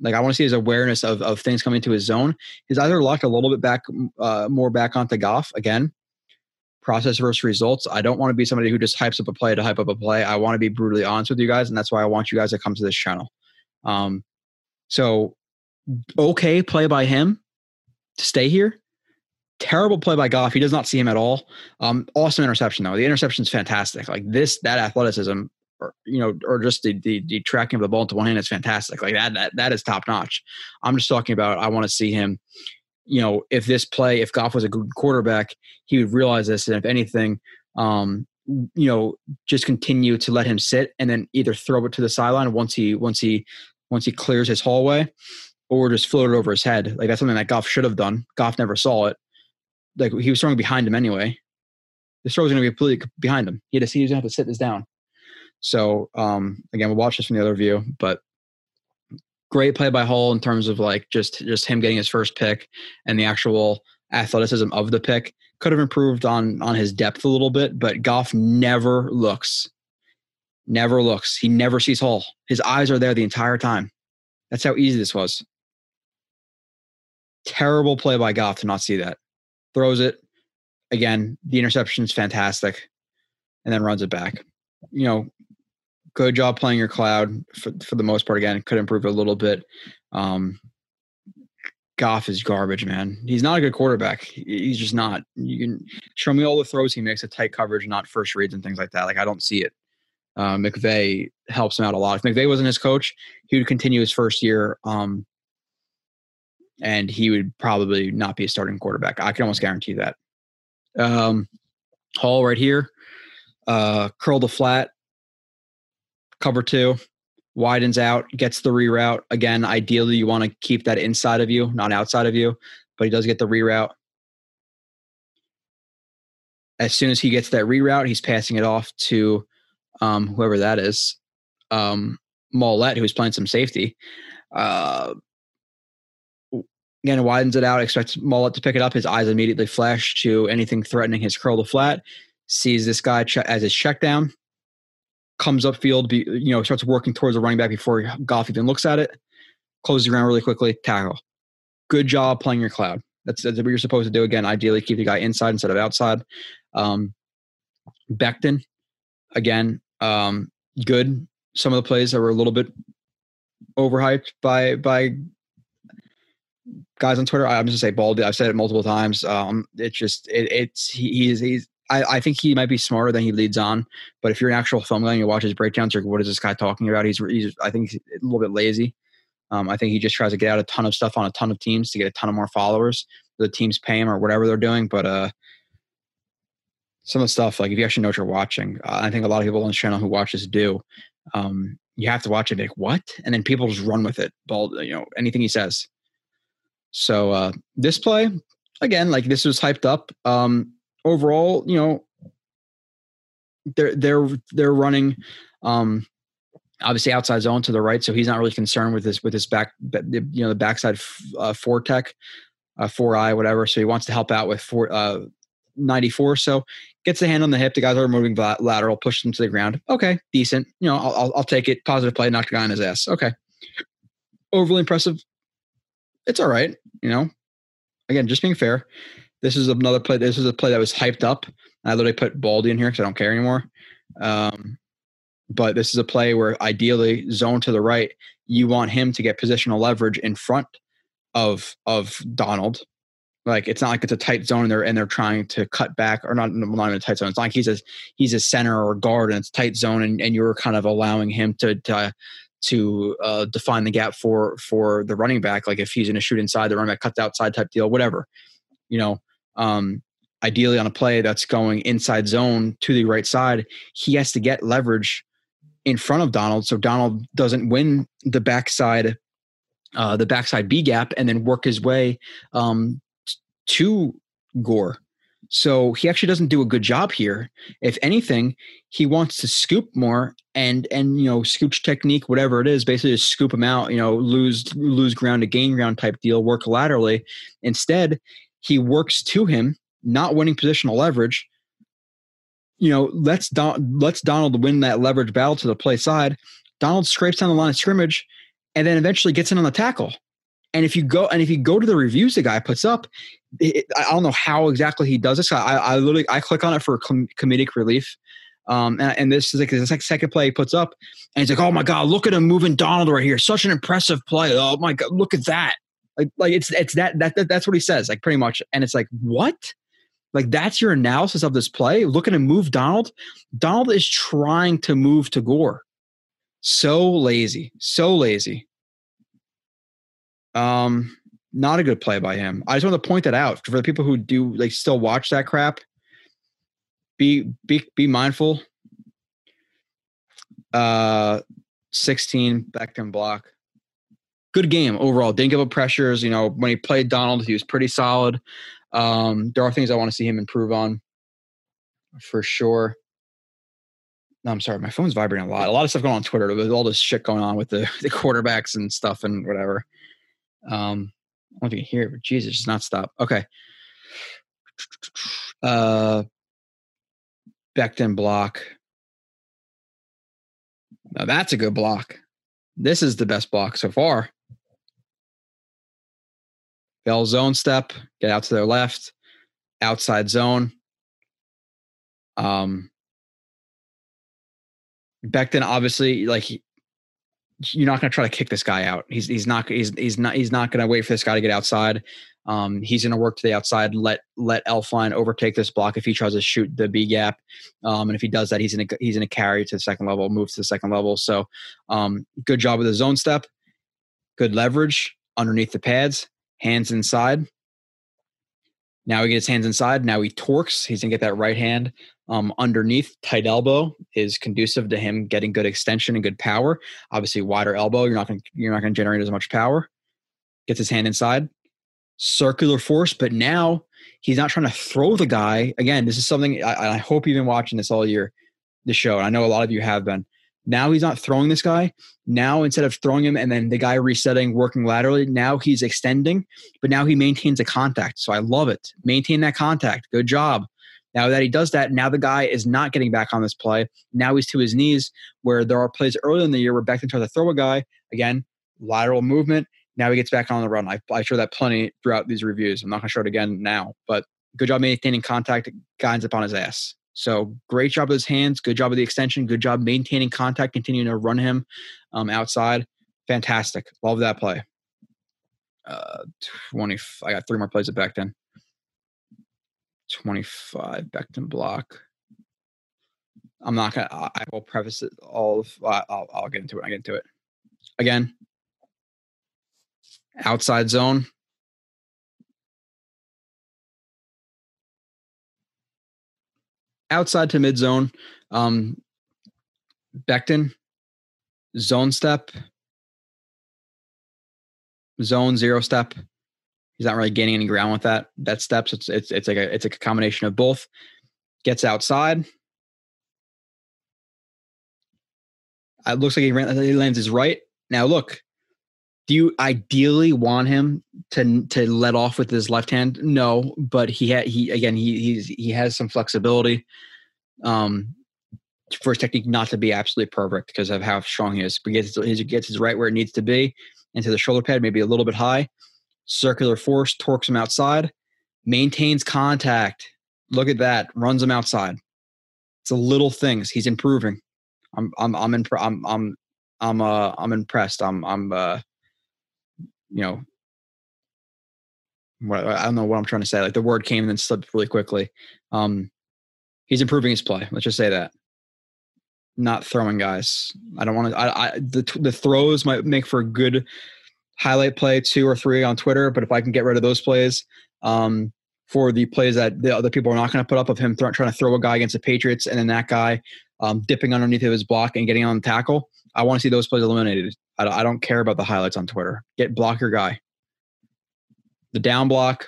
Like, I want to see his awareness of, of things coming to his zone. He's either locked a little bit back, uh, more back onto Goff again. Process versus results. I don't want to be somebody who just hypes up a play to hype up a play. I want to be brutally honest with you guys, and that's why I want you guys to come to this channel. Um, so, okay, play by him to stay here. Terrible play by Goff. He does not see him at all. Um, awesome interception, though. The interception is fantastic. Like this, that athleticism, or you know, or just the, the the tracking of the ball into one hand is fantastic. Like that, that, that is top notch. I'm just talking about. I want to see him. You know, if this play, if Goff was a good quarterback, he would realize this. And if anything, um, you know, just continue to let him sit and then either throw it to the sideline once he, once he, once he clears his hallway, or just float it over his head. Like that's something that Goff should have done. Goff never saw it. Like he was throwing behind him anyway. The throw was going to be completely behind him. He had to see he was going to have to sit this down. So um, again, we'll watch this from the other view, but. Great play by Hall in terms of like just just him getting his first pick and the actual athleticism of the pick. Could have improved on on his depth a little bit, but Goff never looks. Never looks. He never sees Hall. His eyes are there the entire time. That's how easy this was. Terrible play by Goff to not see that. Throws it. Again, the interception's fantastic. And then runs it back. You know, good job playing your cloud for, for the most part. Again, could improve a little bit. Um, Goff is garbage, man. He's not a good quarterback. He's just not. You can show me all the throws he makes at tight coverage, not first reads and things like that. Like, I don't see it. Uh, McVay helps him out a lot. If McVay wasn't his coach, he would continue his first year, um, and he would probably not be a starting quarterback. I can almost guarantee that. Um, Hall right here. Uh, curl the flat. Cover two, widens out, gets the reroute. Again, ideally, you want to keep that inside of you, not outside of you, but he does get the reroute. As soon as he gets that reroute, he's passing it off to um, whoever that is, um, Mollett, who's playing some safety. Uh, again, widens it out, expects Mollett to pick it up. His eyes immediately flash to anything threatening his curl to flat, sees this guy ch- as his check down. Comes upfield, you know, starts working towards the running back before Goff even looks at it. Closes the ground really quickly, tackle. Good job playing your cloud. That's, that's what you're supposed to do. Again, ideally keep the guy inside instead of outside. Um, Becton, again, um, good. Some of the plays that were a little bit overhyped by by guys on Twitter. I'm just going to say Baldy. I've said it multiple times. Um, it's just it, it's he, he's he's. I, I think he might be smarter than he leads on, but if you're an actual film guy and you watch his breakdowns, like, what is this guy talking about? He's, he's I think he's a little bit lazy. Um, I think he just tries to get out a ton of stuff on a ton of teams to get a ton of more followers. The teams pay him or whatever they're doing, but uh, some of the stuff, like if you actually know what you're watching, uh, I think a lot of people on this channel who watch this do. Um, you have to watch it, like, what? And then people just run with it. Bald, you know, anything he says. So uh, this play, again, like this was hyped up. Um, Overall, you know, they're they're they're running, um, obviously outside zone to the right, so he's not really concerned with his with his back, you know, the backside f- uh, four tech, uh, four eye, whatever. So he wants to help out with four uh, ninety-four. So gets the hand on the hip. The guys are moving lateral, pushes them to the ground. Okay, decent. You know, I'll, I'll take it. Positive play, knocked a guy on his ass. Okay. Overly impressive. It's all right. You know, again, just being fair. This is another play. This is a play that was hyped up. I literally put Baldy in here because I don't care anymore. Um, but this is a play where ideally zone to the right, you want him to get positional leverage in front of of Donald. Like, it's not like it's a tight zone and they're, and they're trying to cut back, or not, not even a tight zone. It's not like he's a, he's a center or guard and it's a tight zone, and, and you're kind of allowing him to to, to uh, define the gap for for the running back. Like, if he's going to shoot inside, the running back cuts outside type deal, whatever. You know, um, ideally on a play that's going inside zone to the right side, he has to get leverage in front of Donald, so Donald doesn't win the backside, uh, the backside B gap, and then work his way um, to Gore. So he actually doesn't do a good job here. If anything, he wants to scoop more and, and, you know, scooch technique, whatever it is, basically just scoop him out, you know, lose, lose ground to gain ground type deal, work laterally. Instead, he works to him, not winning positional leverage. You know, let's Don, let's Donald win that leverage battle to the play side. Donald scrapes down the line of scrimmage and then eventually gets in on the tackle. And if you go and if you go to the reviews the guy puts up, it, I don't know how exactly he does this. I, I literally I click on it for com- comedic relief. Um, and, and this is like the second play he puts up, and he's like, "Oh my God, look at him moving Donald right here! Such an impressive play! Oh my God, look at that!" Like, like it's it's that that, that that's what he says, like, pretty much. And it's like, what? Like, that's your analysis of this play? Look at him move Donald. Donald is trying to move to Gore. So lazy. So lazy. Um, not a good play by him. I just want to point that out. For the people who do, like, still watch that crap, be be be mindful. Uh, sixteen, Becton block. Good game overall. Didn't give up pressures. You know, when he played Donald, he was pretty solid. Um, there are things I want to see him improve on for sure. No, I'm sorry. My phone's vibrating a lot. A lot of stuff going on, on Twitter. There's all this shit going on with the, the quarterbacks and stuff and whatever. Um, I don't know if you can hear it, but Jesus, it's not stop. Okay. Uh, Becton block. Now that's a good block. This is the best block so far. Bell zone step, get out to their left, outside zone. Um, Becton, obviously, like, he, you're not going to try to kick this guy out. He's he's not he's he's not he's not going to wait for this guy to get outside. Um, he's going to work to the outside. Let let Elflein overtake this block if he tries to shoot the B gap. Um, and if he does that, he's in a, he's in a carry to the second level, move to the second level. So, um, good job with the zone step. Good leverage underneath the pads. Hands inside. Now he gets hands inside. Now he torques. He's going to get that right hand um, underneath. Tight elbow is conducive to him getting good extension and good power. Obviously, wider elbow, you're not going you're not going to generate as much power. Gets his hand inside. Circular force, but now he's not trying to throw the guy. Again, this is something I, I hope you've been watching this all year, the show. And I know a lot of you have been. Now he's not throwing this guy. Now, instead of throwing him and then the guy resetting, working laterally, now he's extending, but now he maintains a contact. So I love it. Maintain that contact. Good job. Now that he does that, now the guy is not getting back on this play. Now he's to his knees, where there are plays earlier in the year where Becton tries to throw a guy. Again, lateral movement. Now he gets back on the run. I, I show that plenty throughout these reviews. I'm not going to show it again now, but good job maintaining contact. Guy ends up on his ass. So great job with his hands, good job with the extension, good job maintaining contact, continuing to run him um, outside. Fantastic. Love that play. Uh, twenty. I got three more plays at Becton. twenty-five, Becton block. I'm not going to – I will preface it all of, I'll, I'll get into it. I'll get into it. Again, outside zone. Outside to mid zone, um, Becton, zone step, zone zero step. He's not really gaining any ground with that. That steps. It's it's it's like a it's like a combination of both. Gets outside. It looks like he ran. He lands his right. Now look, Do you ideally want him to to let off with his left hand? No, but he had he again he he's, he has some flexibility. Um, for his technique not to be absolutely perfect because of how strong he is, but he gets his, he gets his right where it needs to be, into the shoulder pad, maybe a little bit high. Circular force torques him outside, maintains contact. Look at that, runs him outside. It's the little things. He's improving. I'm I'm I'm impre- I'm I'm I'm uh I'm impressed. I'm I'm uh you know what, I don't know what I'm trying to say. Like the word came and then slipped really quickly. Um, he's improving his play. Let's just say that. Not throwing guys. I don't want to. I, I the the throws might make for a good highlight play, two or three on Twitter. But if I can get rid of those plays, um, for the plays that the other people are not going to put up of him th- trying to throw a guy against the Patriots and then that guy um, dipping underneath of his block and getting on the tackle, I want to see those plays eliminated. I, I don't care about the highlights on Twitter. Get block your guy. The down block.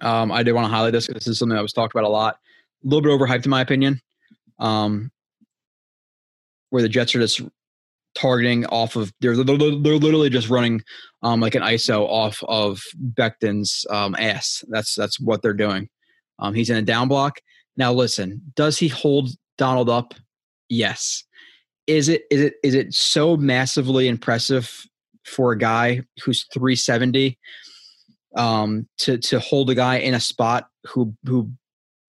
Um, I did want to highlight this. This is something that was talked about a lot. A little bit overhyped in my opinion. Um, where the Jets are just targeting off of, they're, they're, they're literally just running um, like an I S O off of Becton's um, ass. That's that's what they're doing. Um, he's in a down block. Now listen, does he hold Donald up? Yes. Is it is it is it so massively impressive for a guy who's three seventy um, to to hold a guy in a spot who who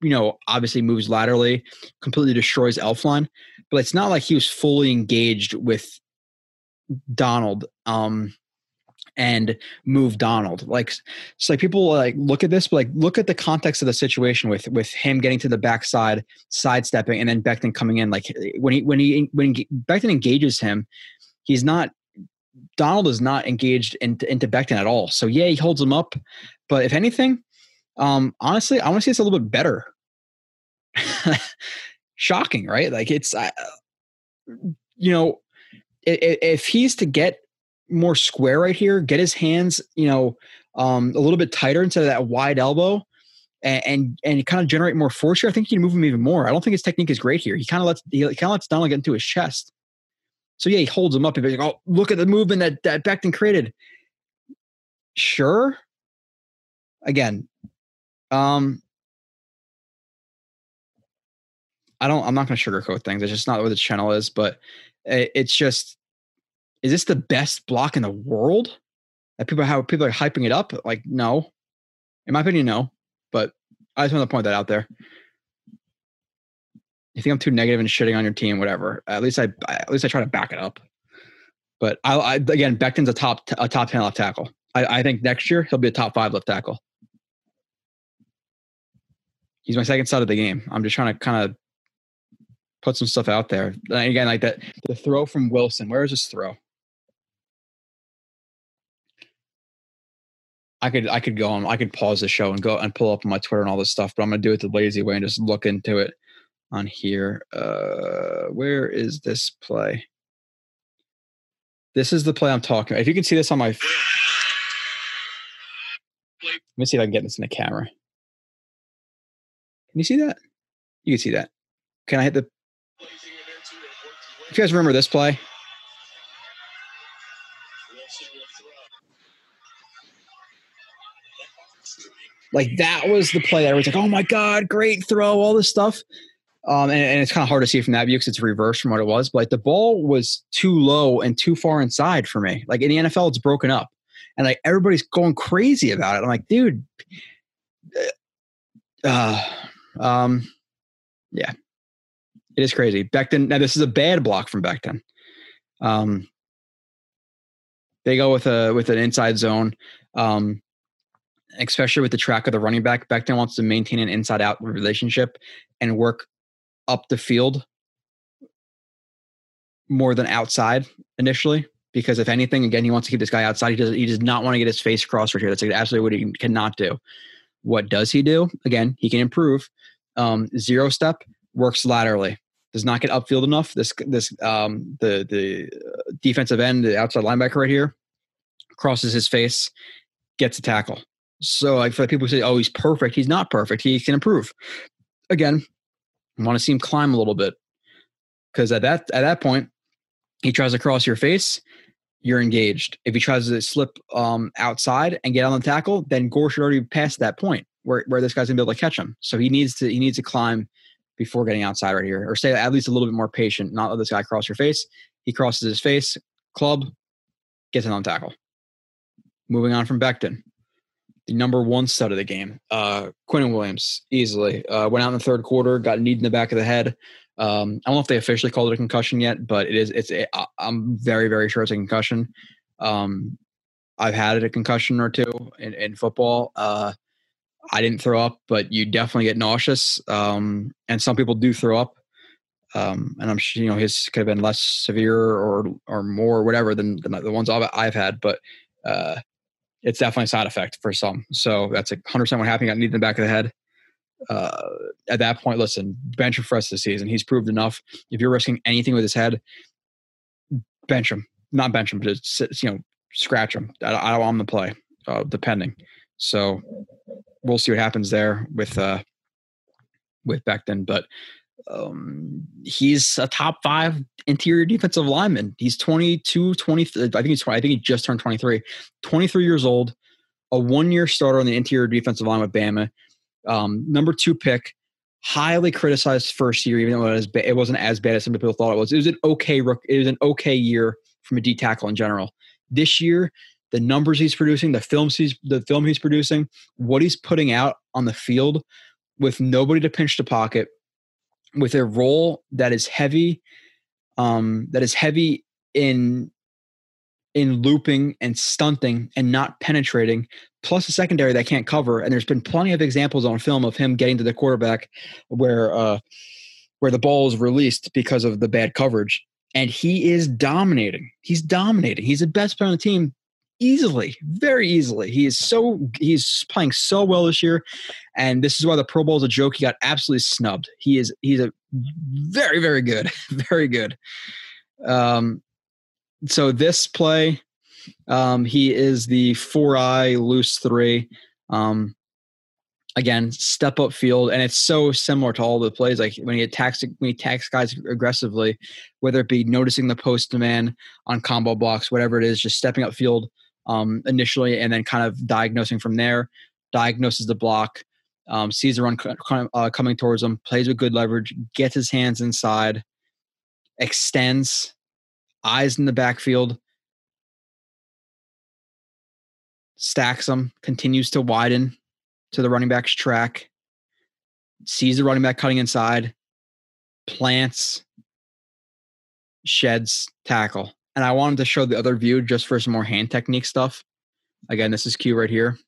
you know obviously moves laterally, completely destroys Elfline? But it's not like he was fully engaged with Donald um, and moved Donald. Like, so like people like look at this, but like look at the context of the situation with with him getting to the backside, sidestepping, and then Becton coming in. Like when he when he when Becton engages him, he's not Donald is not engaged in, into Becton at all. So yeah, he holds him up, but if anything, um, honestly, I want to see this a little bit better. Shocking, right? Like it's, uh, you know, if, if he's to get more square right here, get his hands, you know, um, a little bit tighter instead of that wide elbow and, and, and kind of generate more force here, I think you can move him even more. I don't think his technique is great here. He kind of lets, he kind of lets Donald get into his chest. So yeah, he holds him up. He's like, oh, look at the movement that, that Becton created. Sure. Again, um, I don't, I'm not going to sugarcoat things. It's just not what the channel is, but it's just, is this the best block in the world? That people how people are hyping it up? Like, no, in my opinion, no, but I just want to point that out there. You think I'm too negative and shitting on your team, whatever. At least I, at least I try to back it up, but I, I again, Becton's a top, a top ten left tackle. I, I think next year he'll be a top five left tackle. He's my second side of the game. I'm just trying to kind of put some stuff out there. And again, like that, the throw from Wilson. Where is this throw? I could, I could go on. I could pause the show and go and pull up my Twitter and all this stuff, but I'm going to do it the lazy way and just look into it on here. Uh, where is this play? This is the play I'm talking about. If you can see this on my, let me see if I can get this in the camera. Can you see that? You can see that. Can I hit the, if you guys remember this play, like that was the play that everyone's like, oh my God, great throw, all this stuff. Um, and, and it's kind of hard to see from that view because it's reversed from what it was. But like the ball was too low and too far inside for me. Like in the N F L, it's broken up. And like everybody's going crazy about it. I'm like, dude. Uh, um, yeah. It is crazy. Becton, now this is a bad block from Becton. Um, they go with a with an inside zone, um, especially with the track of the running back. Becton wants to maintain an inside-out relationship and work up the field more than outside initially because, if anything, again, he wants to keep this guy outside. He does, he does not want to get his face crossed right here. That's like absolutely what he cannot do. What does he do? Again, he can improve. Um, zero step, works laterally. Does not get upfield enough. This this um, the the defensive end, the outside linebacker right here, crosses his face, gets a tackle. So like for the people who say, "Oh, he's perfect," he's not perfect. He can improve. Again, I want to see him climb a little bit because at that at that point, he tries to cross your face. you're engaged. If he tries to slip um, outside and get on the tackle, then Gore should already be past that point where, where this guy's gonna be able to catch him. So he needs to he needs to climb before getting outside right here, or stay at least a little bit more patient. Not let this guy cross your face. He crosses his face, club, gets an on tackle. Moving on from Becton, the number one stud of the game, uh, Quinnen Williams, easily uh, went out in the third quarter, got kneed in the back of the head. Um, I don't know if they officially called it a concussion yet, but it is. It's. A, I'm very, very sure it's a concussion. Um, I've had a concussion or two in, in football. Uh, I didn't throw up, but you definitely get nauseous, um, and some people do throw up. Um, and I'm sure you know his could have been less severe or or more, whatever, than, than the ones I've, I've had, but uh, it's definitely a side effect for some. So that's a hundred percent what happened. Got kneed in the back of the head. Uh, at that point, listen, bench him for us this season. He's proved enough. If you're risking anything with his head, bench him. Not bench him, but just, you know, scratch him. I, I don't want him to play, uh, depending. So we'll see what happens there with uh, with Becton. But um, he's a top five interior defensive lineman. He's twenty-two, twenty-three. I think he's twenty. I think he just turned twenty-three. twenty-three years old. A one-year starter on the interior defensive line with Bama. Um, number two pick, highly criticized first year, even though it, was ba- it wasn't as bad as some people thought it was. It was an okay rook. It was an okay year from a D tackle in general. This year, the numbers he's producing, the films he's the film he's producing, what he's putting out on the field, with nobody to pinch the pocket, with a role that is heavy, um, that is heavy in in looping and stunting and not penetrating, plus a secondary that can't cover. And there's been plenty of examples on film of him getting to the quarterback where uh, where the ball is released because of the bad coverage. And he is dominating. He's dominating. He's the best player on the team easily, very easily. He is so he's playing so well this year. And this is why the Pro Bowl is a joke. He got absolutely snubbed. He is he's a very, very good, very good. Um So this play, um, he is the four-eye loose three. Um, again, step up field, and it's so similar to all the plays. Like when he attacks, when he attacks guys aggressively, whether it be noticing the post man on combo blocks, whatever it is, just stepping up field um, initially, and then kind of diagnosing from there. Diagnoses the block, um, sees the run uh, coming towards him, plays with good leverage, gets his hands inside, extends. Eyes in the backfield, stacks them, continues to widen to the running back's track, sees the running back cutting inside, plants, sheds, tackle. And I wanted to show the other view just for some more hand technique stuff. Again, this is Q right here.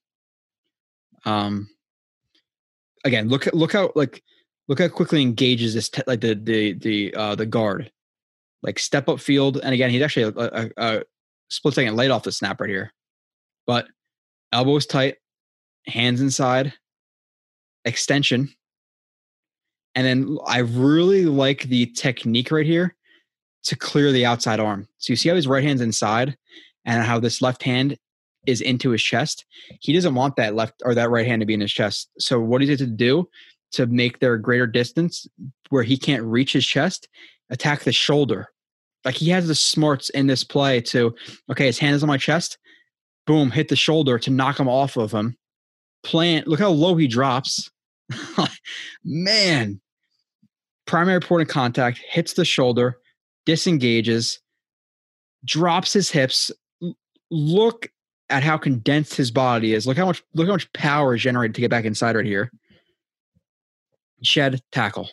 Um, again, look at look how like look how quickly engages this te- like the the the uh, the guard. Like step up field, and again, he's actually a, a, a split second late off the snap right here. But elbows tight, hands inside, extension, and then I really like the technique right here to clear the outside arm. So you see how his right hand's inside, and how this left hand is into his chest. He doesn't want that left or that right hand to be in his chest. So what does he have to do to make their greater distance where he can't reach his chest? Attack the shoulder. Like he has the smarts in this play to, okay, his hand is on my chest, boom, hit the shoulder to knock him off of him. Plant, look how low he drops. Man. Primary point of contact, hits the shoulder, disengages, drops his hips. Look at how condensed his body is. Look how much, look how much power is generated to get back inside right here. Shed, tackle.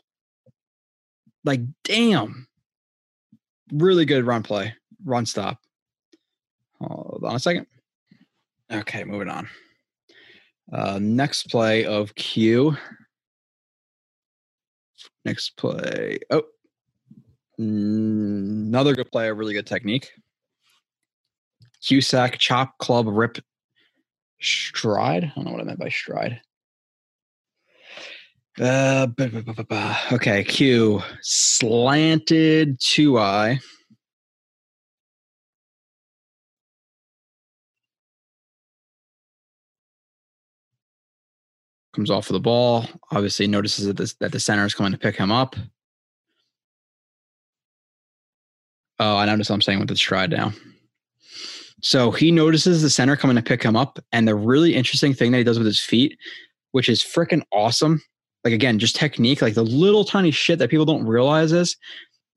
Like, damn. Really good run play. Run stop. Hold on a second. Okay, moving on. Uh, next play of Q. Next play. Oh. Another good play, a really good technique. Q sack, chop, club, rip, stride. I don't know what I meant by stride. Uh, bah, bah, bah, bah, bah. Okay, Q slanted two eye. Comes off of the ball. Obviously, notices that, this, that the center is coming to pick him up. Oh, I noticed what I'm saying with the stride now. So he notices the center coming to pick him up. And the really interesting thing that he does with his feet, which is freaking awesome. Like, again, just technique, like the little tiny shit that people don't realize is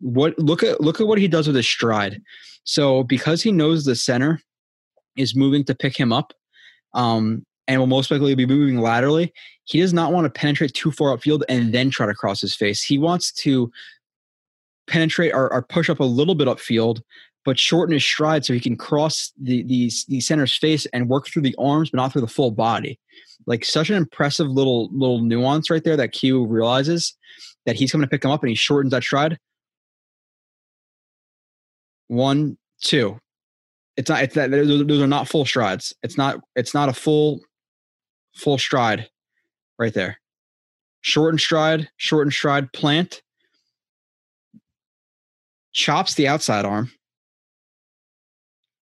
what, look at, look at what he does with his stride. So because he knows the center is moving to pick him up, um, and will most likely be moving laterally, he does not want to penetrate too far upfield and then try to cross his face. He wants to penetrate or, or push up a little bit upfield, but shorten his stride so he can cross the, the, the center's face and work through the arms, but not through the full body. Like, such an impressive little little nuance right there that Q realizes that he's coming to pick him up, and he shortens that stride. One, two. It's not. It's that those are not full strides. It's not. It's not a full, full stride, right there. Shortened stride. Shortened stride. Plant. Chops the outside arm.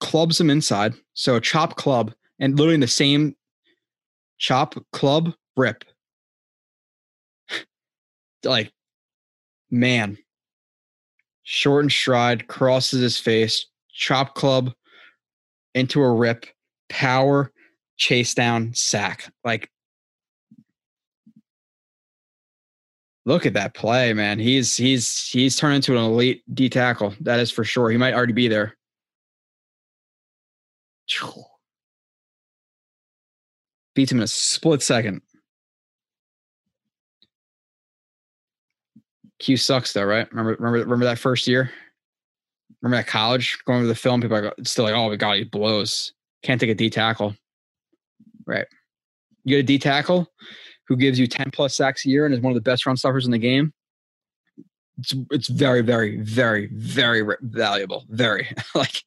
Clubs him inside. So chop, club, and literally in the same chop, club, rip. Like, man. Shortened stride, crosses his face, chop, club, into a rip, power, chase down, sack. Like, look at that play, man. He's he's he's turned into an elite D tackle. That is for sure. He might already be there. Beats him in a split second. Q sucks though, right? Remember, remember, remember that first year? Remember that college? Going over the film, people are still like, oh my God, he blows. Can't take a D tackle. Right. You get a D tackle who gives you ten plus sacks a year and is one of the best run stuffers in the game. It's, it's very, very, very, very valuable. Very. Like,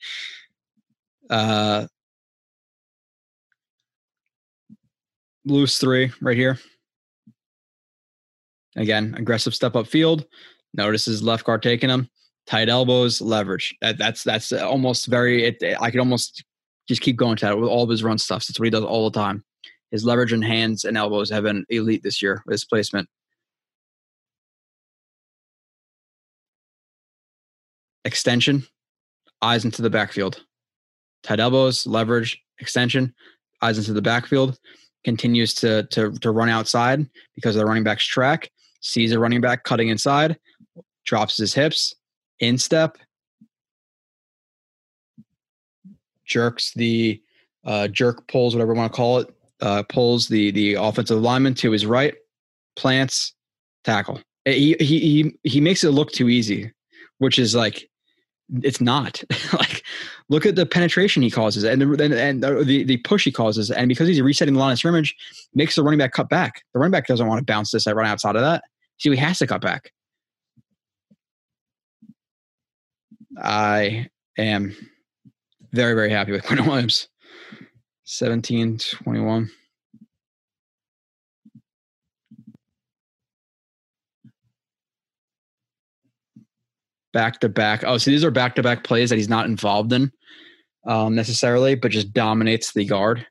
uh, loose three right here. Again, aggressive step up field. Notices left guard taking him. Tight elbows, leverage. That, that's that's almost very. It, I could almost just keep going to that with all of his run stuff. That's what he does all the time. His leverage and hands and elbows have been elite this year with his placement. Extension, eyes into the backfield. Tight elbows, leverage, extension, eyes into the backfield. Continues to to to run outside because of the running back's track. Sees a running back cutting inside. Drops his hips. Instep, jerks the uh, jerk pulls, whatever you want to call it, uh, pulls the the offensive lineman to his right, plants, tackle. He he he he makes it look too easy, which is like it's not. Like, look at the penetration he causes and the, and the the push he causes, and because he's resetting the line of scrimmage, makes the running back cut back. The running back doesn't want to bounce this. I run outside of that. So he has to cut back. I am very, very happy with Quinnen Williams. seventeen twenty-one. Back to back. Oh, so these are back to back plays that he's not involved in um, necessarily, but just dominates the guard.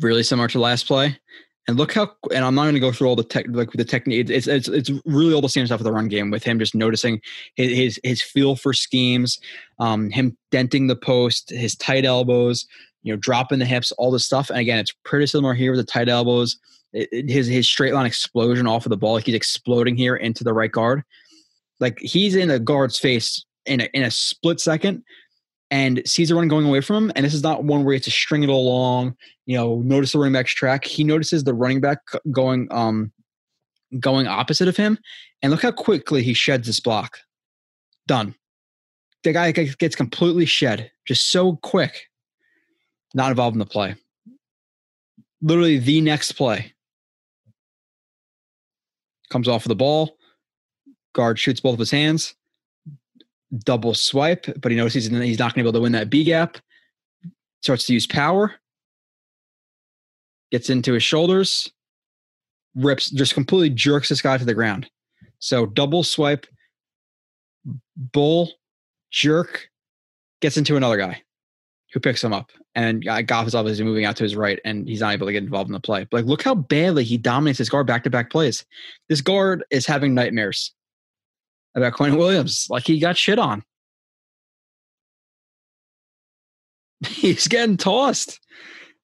Really similar to last play. And look how, and I'm not going to go through all the tech, like the technique. It's it's it's really all the same stuff with the run game with him just noticing his his, his feel for schemes, um, him denting the post, his tight elbows, you know, dropping the hips, all this stuff. And again, it's pretty similar here with the tight elbows. It, it, his his straight line explosion off of the ball, like he's exploding here into the right guard, like he's in a guard's face in a, in a split second. And sees the run going away from him. And this is not one where he has to string it along, you know, notice the running back's track. He notices the running back going um, going opposite of him. And look how quickly he sheds this block. Done. The guy gets completely shed. Just so quick. Not involved in the play. Literally the next play. Comes off of the ball. Guard shoots both of his hands. Double swipe, but he knows he's, he's not going to be able to win that B gap. Starts to use power. Gets into his shoulders. Rips, just completely jerks this guy to the ground. So double swipe, bull, jerk, gets into another guy who picks him up. And Goff is obviously moving out to his right, and he's not able to get involved in the play. But like, look how badly he dominates his guard back-to-back plays. This guard is having nightmares about Quinnen Williams. Like, he got shit on. He's getting tossed.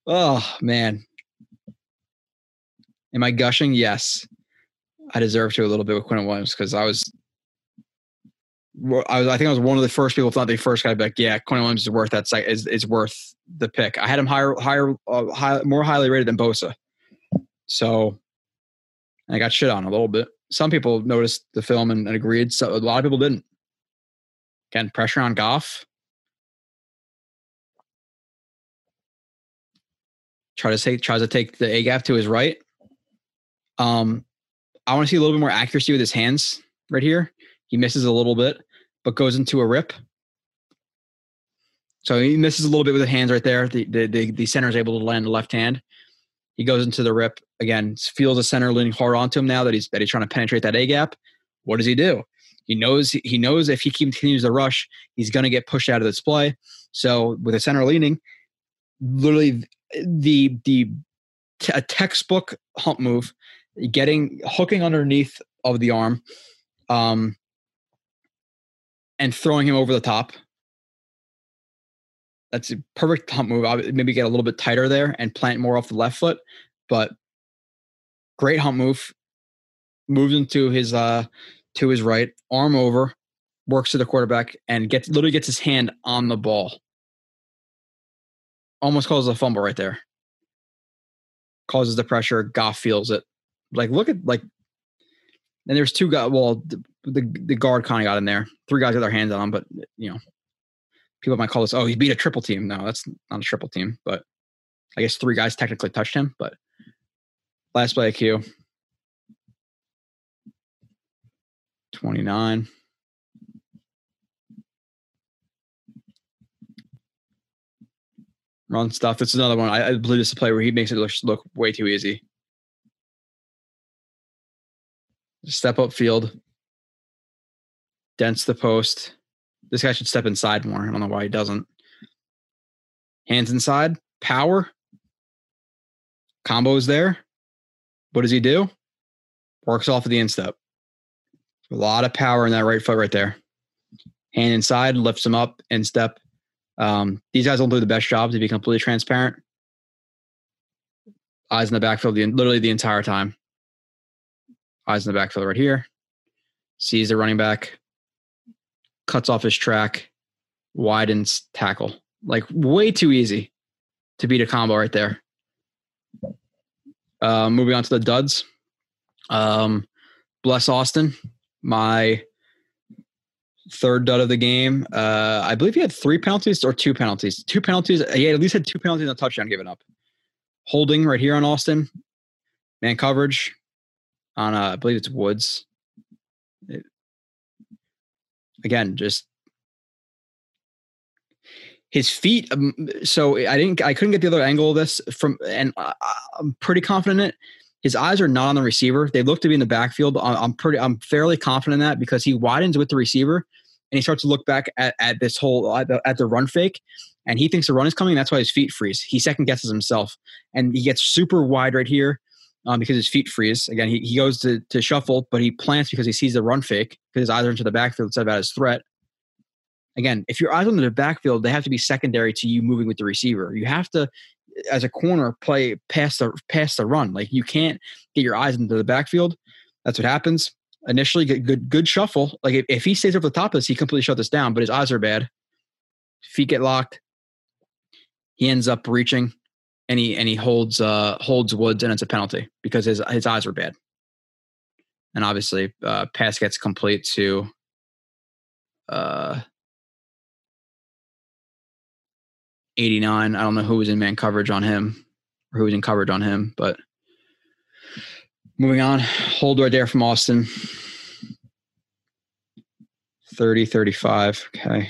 Oh, man. Am I gushing? Yes. I deserve to a little bit with Quinnen Williams because I was, I was, I think I was one of the first people, if not the first guy, like, yeah, Quinnen Williams is worth that site, is is worth the pick. I had him higher, higher, uh, high, more highly rated than Bosa. So I got shit on a little bit. Some people noticed the film and, and agreed. So a lot of people didn't. Again, pressure on Goff. Try to say, tries to take the A gap to his right. Um, I want to see a little bit more accuracy with his hands right here. He misses a little bit, but goes into a rip. So he misses a little bit with the hands right there. The the the, the center is able to land the left hand. He goes into the rip again. Feels the center leaning hard onto him now that he's that he's trying to penetrate that A gap. What does he do? He knows he knows if he continues the rush, he's going to get pushed out of this play. So with the center leaning, literally the the a textbook hump move. Getting hooking underneath of the arm, um, and throwing him over the top. That's a perfect hump move. I'll maybe get a little bit tighter there and plant more off the left foot, but great hump move. Moves into his uh to his right, arm over, works to the quarterback and gets literally gets his hand on the ball. Almost causes a fumble right there. Causes the pressure. Goff feels it. Like, look at, like, and there's two guys, well, the, the, the guard kind of got in there. Three guys got their hands on him, but, you know, people might call this, oh, he beat a triple team. No, that's not a triple team, but I guess three guys technically touched him, but last play I Q. twenty-nine. Run stuff. That's another one. I, I believe this is a play where he makes it look, look way too easy. Step up field. Dents the post. This guy should step inside more. I don't know why he doesn't. Hands inside. Power. Combo's there. What does he do? Works off of the instep. A lot of power in that right foot right there. Hand inside. Lifts him up. Instep. Um, these guys don't do the best job, to be completely transparent. Eyes in the backfield the, literally the entire time. Eyes in the backfield right here. Sees the running back. Cuts off his track. Widens tackle. Like, way too easy to beat a combo right there. Uh, moving on to the duds. Um, bless Austin. My third dud of the game. Uh, I believe he had three penalties or two penalties. Two penalties. He had at least had two penalties on a touchdown given up. Holding right here on Austin. Man coverage. On, uh, I believe it's Woods. It, again, just his feet. Um, so I didn't, I couldn't get the other angle of this from, and I, I'm pretty confident in it. His eyes are not on the receiver. They look to be in the backfield. I'm, I'm pretty, I'm fairly confident in that because he widens with the receiver and he starts to look back at, at this whole, at the, at the run fake. And he thinks the run is coming. That's why his feet freeze. He second guesses himself and he gets super wide right here. Um, because his feet freeze. Again, he, he goes to, to shuffle, but he plants because he sees the run fake because his eyes are into the backfield instead of at his threat. Again, if your eyes are into the backfield, they have to be secondary to you moving with the receiver. You have to, as a corner, play past the, past the run. Like, you can't get your eyes into the backfield. That's what happens. Initially, good good, good shuffle. Like, if, if he stays over the top of this, he completely shut this down, but his eyes are bad. Feet get locked. He ends up reaching. And he, and he holds uh, holds Woods, and it's a penalty because his his eyes were bad. And obviously, uh, pass gets complete to uh, eighty-nine. I don't know who was in man coverage on him or who was in coverage on him, but moving on. Hold right there from Austin. thirty thirty-five. Okay.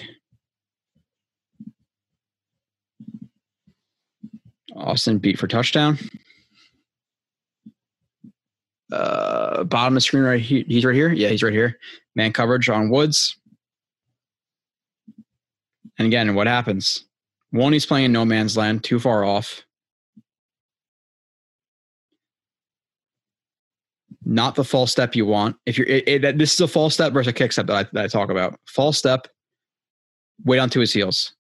Austin beat for touchdown. Uh, bottom of the screen right here. He's right here. Yeah, he's right here. Man coverage on Woods. And again, what happens? One, he's playing in no man's land, too far off. Not the false step you want. If you're, it, it, this is a false step versus a kick step that I, that I talk about. False step, wait onto his heels.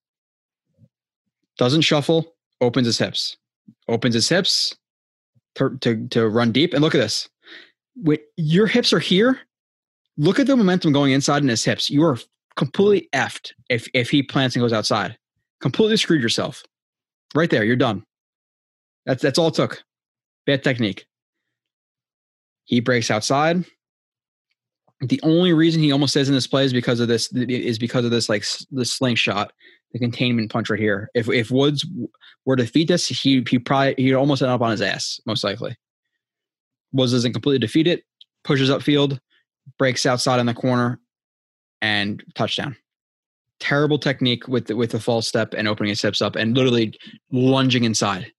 Doesn't shuffle, opens his hips. Opens his hips to, to, to run deep. And look at this. When your hips are here, look at the momentum going inside in his hips. You are completely effed if, if he plants and goes outside. Completely screwed yourself. Right there, you're done. That's, that's all it took. Bad technique. He breaks outside. The only reason he almost says in this play is because of this, is because of this, like the slingshot, the containment punch right here. If if Woods were to defeat this, he he probably he'd almost end up on his ass, most likely. Woods doesn't completely defeat it, pushes upfield, breaks outside in the corner, and touchdown. Terrible technique with the, with the false step and opening his hips up and literally lunging inside.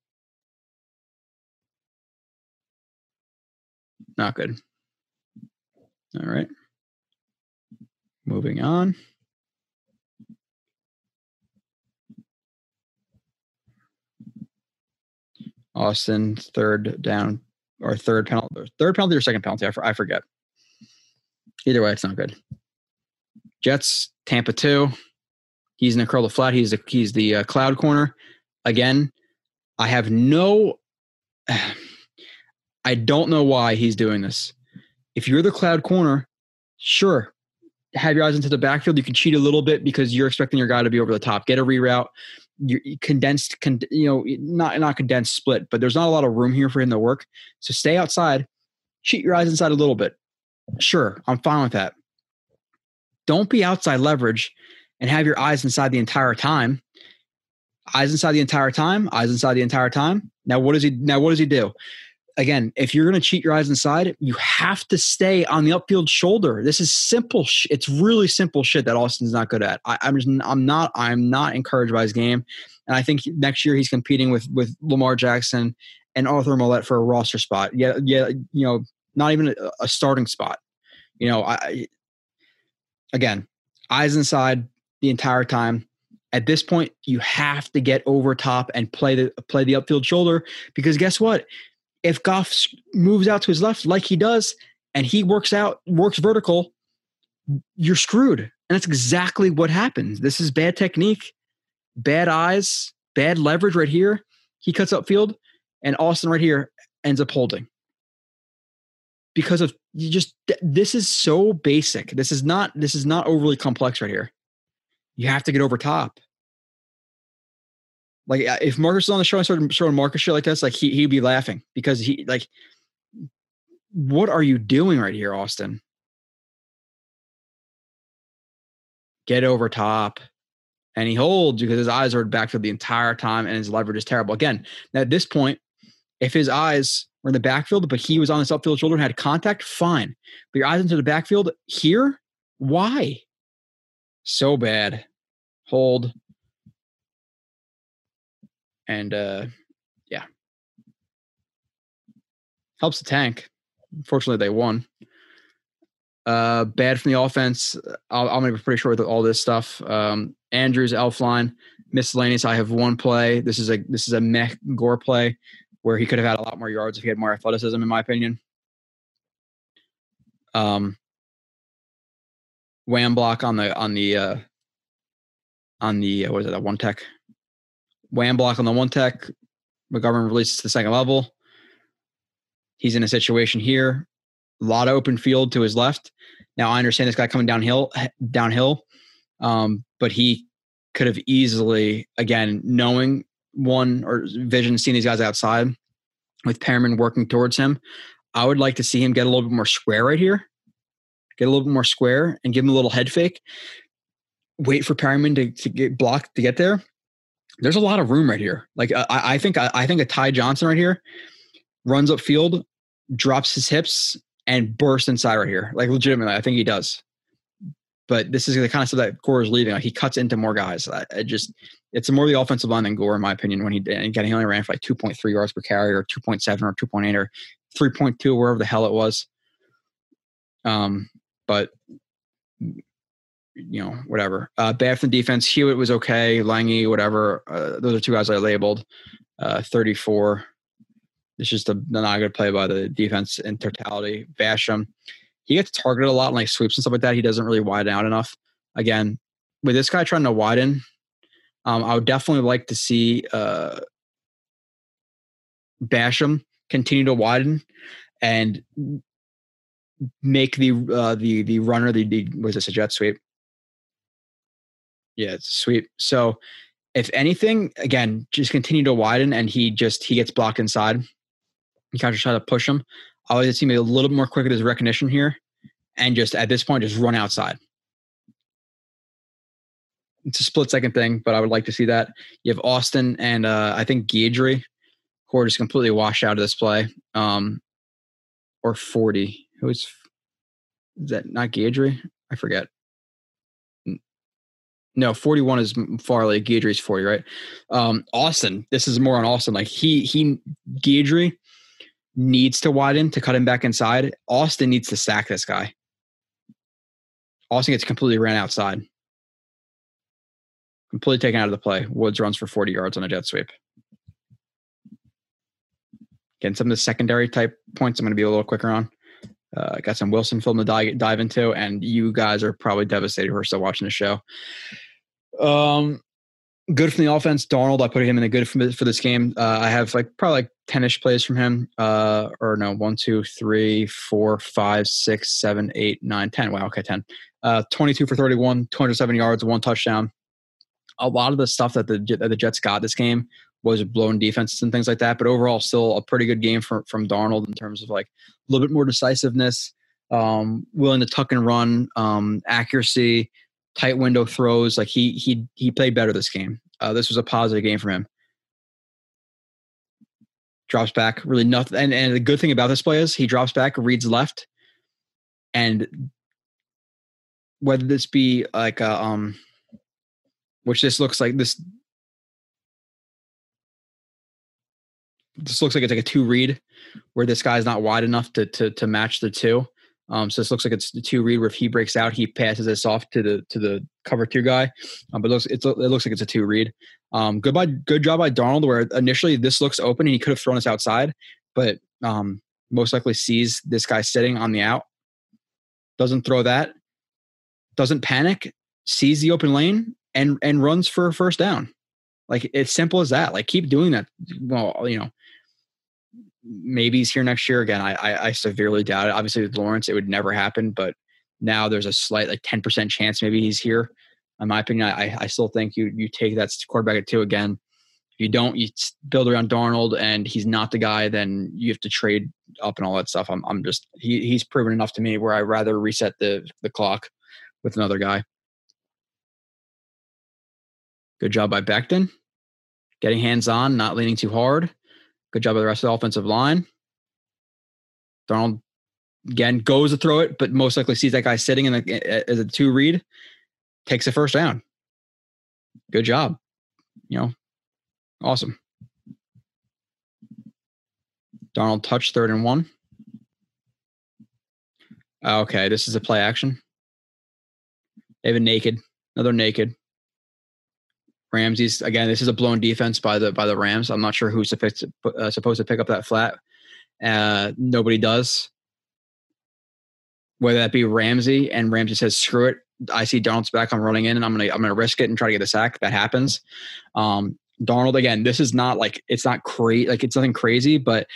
Not good. All right. Moving on. Austin, third down, or third penalty, third penalty or second penalty. I, for, I forget. Either way, it's not good. Jets, Tampa two. He's in a curl of flat. He's the, he's the uh, cloud corner. Again, I have no... I don't know why he's doing this. If you're the cloud corner, sure, have your eyes into the backfield. You can cheat a little bit because you're expecting your guy to be over the top. Get a reroute. You're condensed, con- you know, not not condensed split, but there's not a lot of room here for him to work. So stay outside. Cheat your eyes inside a little bit. Sure, I'm fine with that. Don't be outside leverage and have your eyes inside the entire time. Eyes inside the entire time. Eyes inside the entire time. Now what does he? Now what does he do? Again, if you're going to cheat your eyes inside, you have to stay on the upfield shoulder. This is simple. Sh- it's really simple shit that Austin's not good at. I, I'm just, I'm not, I'm not encouraged by his game. And I think next year he's competing with, with Lamar Jackson and Arthur Millette for a roster spot. Yeah. Yeah. You know, not even a, a starting spot. You know, I, again, eyes inside the entire time. At this point, you have to get over top and play the, play the upfield shoulder, because guess what? If Goff moves out to his left like he does and he works out, works vertical, you're screwed. And that's exactly what happens. This is bad technique, bad eyes, bad leverage right here. He cuts upfield, and Austin right here ends up holding. Because of you just this is so basic. This is not this is not overly complex right here. You have to get over top. Like if Marcus was on the show and started showing Marcus shit like this, like he he'd be laughing, because he like, what are you doing right here, Austin? Get over top, and he holds because his eyes are backfield the entire time, and his leverage is terrible. Again, at this point, if his eyes were in the backfield, but he was on his upfield shoulder and had contact, fine. But your eyes into the backfield here, why? So bad. Hold. And, uh, yeah, helps the tank. Unfortunately, they won. Uh, bad from the offense. I'll, I'm going to be pretty short with all this stuff. Um, Andrews, Elfline, miscellaneous. I have one play. This is a this is a mech Gore play where he could have had a lot more yards if he had more athleticism, in my opinion. Um, wham block on the on the uh, on the what is it? That one tech. Wham block on the one tech. McGovern releases to the second level. He's in a situation here. A lot of open field to his left. Now, I understand this guy coming downhill, downhill, um, but he could have easily, again, knowing one or vision, seeing these guys outside with Perriman working towards him. I would like to see him get a little bit more square right here. Get a little bit more square and give him a little head fake. Wait for Perriman to, to get blocked to get there. There's a lot of room right here. Like I, I think, I, I think a Ty Johnson right here runs upfield, drops his hips, and bursts inside right here. Like legitimately, I think he does. But this is the kind of stuff that Gore is leaving. Like he cuts into more guys. I, I just, it's more the offensive line than Gore, in my opinion. When he and again, he only ran for like two point three yards per carry, or two point seven, or two point eight, or three point two, wherever the hell it was. Um, but. You know, whatever. Uh, bad from defense. Hewitt was okay. Lange, whatever. Uh, those are two guys I labeled. Uh, thirty-four. It's just a not a good play by the defense in totality. Basham. He gets targeted a lot in like sweeps and stuff like that. He doesn't really widen out enough. Again, with this guy trying to widen, Um, I would definitely like to see uh, Basham continue to widen and make the uh, the the runner the, the was this a jet sweep? Yeah, it's a sweep. So if anything, again, just continue to widen, and he just he gets blocked inside. You kind of try to push him. I always seem to be a little bit more quick at his recognition here, and just at this point, just run outside. It's a split second thing, but I would like to see that. You have Austin and uh, I think Guidry, who are just completely washed out of this play. Um, or forty. Who is, is that? Not Guidry? I forget. No, forty-one is Farley. Guidry's forty, right? Um, Austin. This is more on Austin. Like he, he, Guidry needs to widen to cut him back inside. Austin needs to sack this guy. Austin gets completely ran outside. Completely taken out of the play. Woods runs for forty yards on a jet sweep. Again, some of the secondary type points I'm going to be a little quicker on. Uh, got some Wilson film to dive, dive into, and you guys are probably devastated who are still watching the show. Um, good from the offense. Darnold, I put him in the good for this game. Uh, I have like probably like ten-ish plays from him. Uh, or no, one, two, three, four, five, six, seven, eight, nine, ten. Wow, okay, ten. Uh, twenty-two for thirty-one, two hundred seven yards, one touchdown. A lot of the stuff that the that the Jets got this game was blown defenses and things like that, but overall, still a pretty good game from from Darnold in terms of like a little bit more decisiveness, um, willing to tuck and run, um, accuracy, tight window throws. Like he he he played better this game. Uh, this was a positive game from him. Drops back, really nothing. And and the good thing about this play is he drops back, reads left, and whether this be like a um. Which this looks like this. This looks like it's like a two read, where this guy's not wide enough to to to match the two. Um, so this looks like it's the two read where if he breaks out, he passes this off to the to the cover two guy. Um, but it looks it's, it looks like it's a two read. Um, good by good job by Darnold, where initially this looks open and he could have thrown us outside, but um, most likely sees this guy sitting on the out, doesn't throw that, doesn't panic, sees the open lane. And and runs for a first down. Like, it's simple as that. Like, keep doing that. Well, you know, maybe he's here next year again. I, I I severely doubt it. Obviously, with Lawrence, it would never happen. But now there's a slight, like, ten percent chance maybe he's here. In my opinion, I I still think you you take that quarterback at two again. If you don't, you build around Darnold and he's not the guy, then you have to trade up and all that stuff. I'm I'm just he he's proven enough to me where I'd rather reset the the clock with another guy. Good job by Becton. Getting hands-on, not leaning too hard. Good job by the rest of the offensive line. Darnold, again, goes to throw it, but most likely sees that guy sitting in the, as a two-read. Takes a first down. Good job. You know, awesome. Darnold touch, third and one. Okay, this is a play action. They've been naked. Another naked. Ramsey's, again, this is a blown defense by the by the Rams. I'm not sure who's supposed to, uh, supposed to pick up that flat. Uh, nobody does. Whether that be Ramsey, and Ramsey says, screw it. I see Darnold's back. I'm running in, and I'm going to I'm gonna risk it and try to get a sack. That happens. Um, Darnold, again, this is not like – it's not crazy. Like, it's nothing crazy, but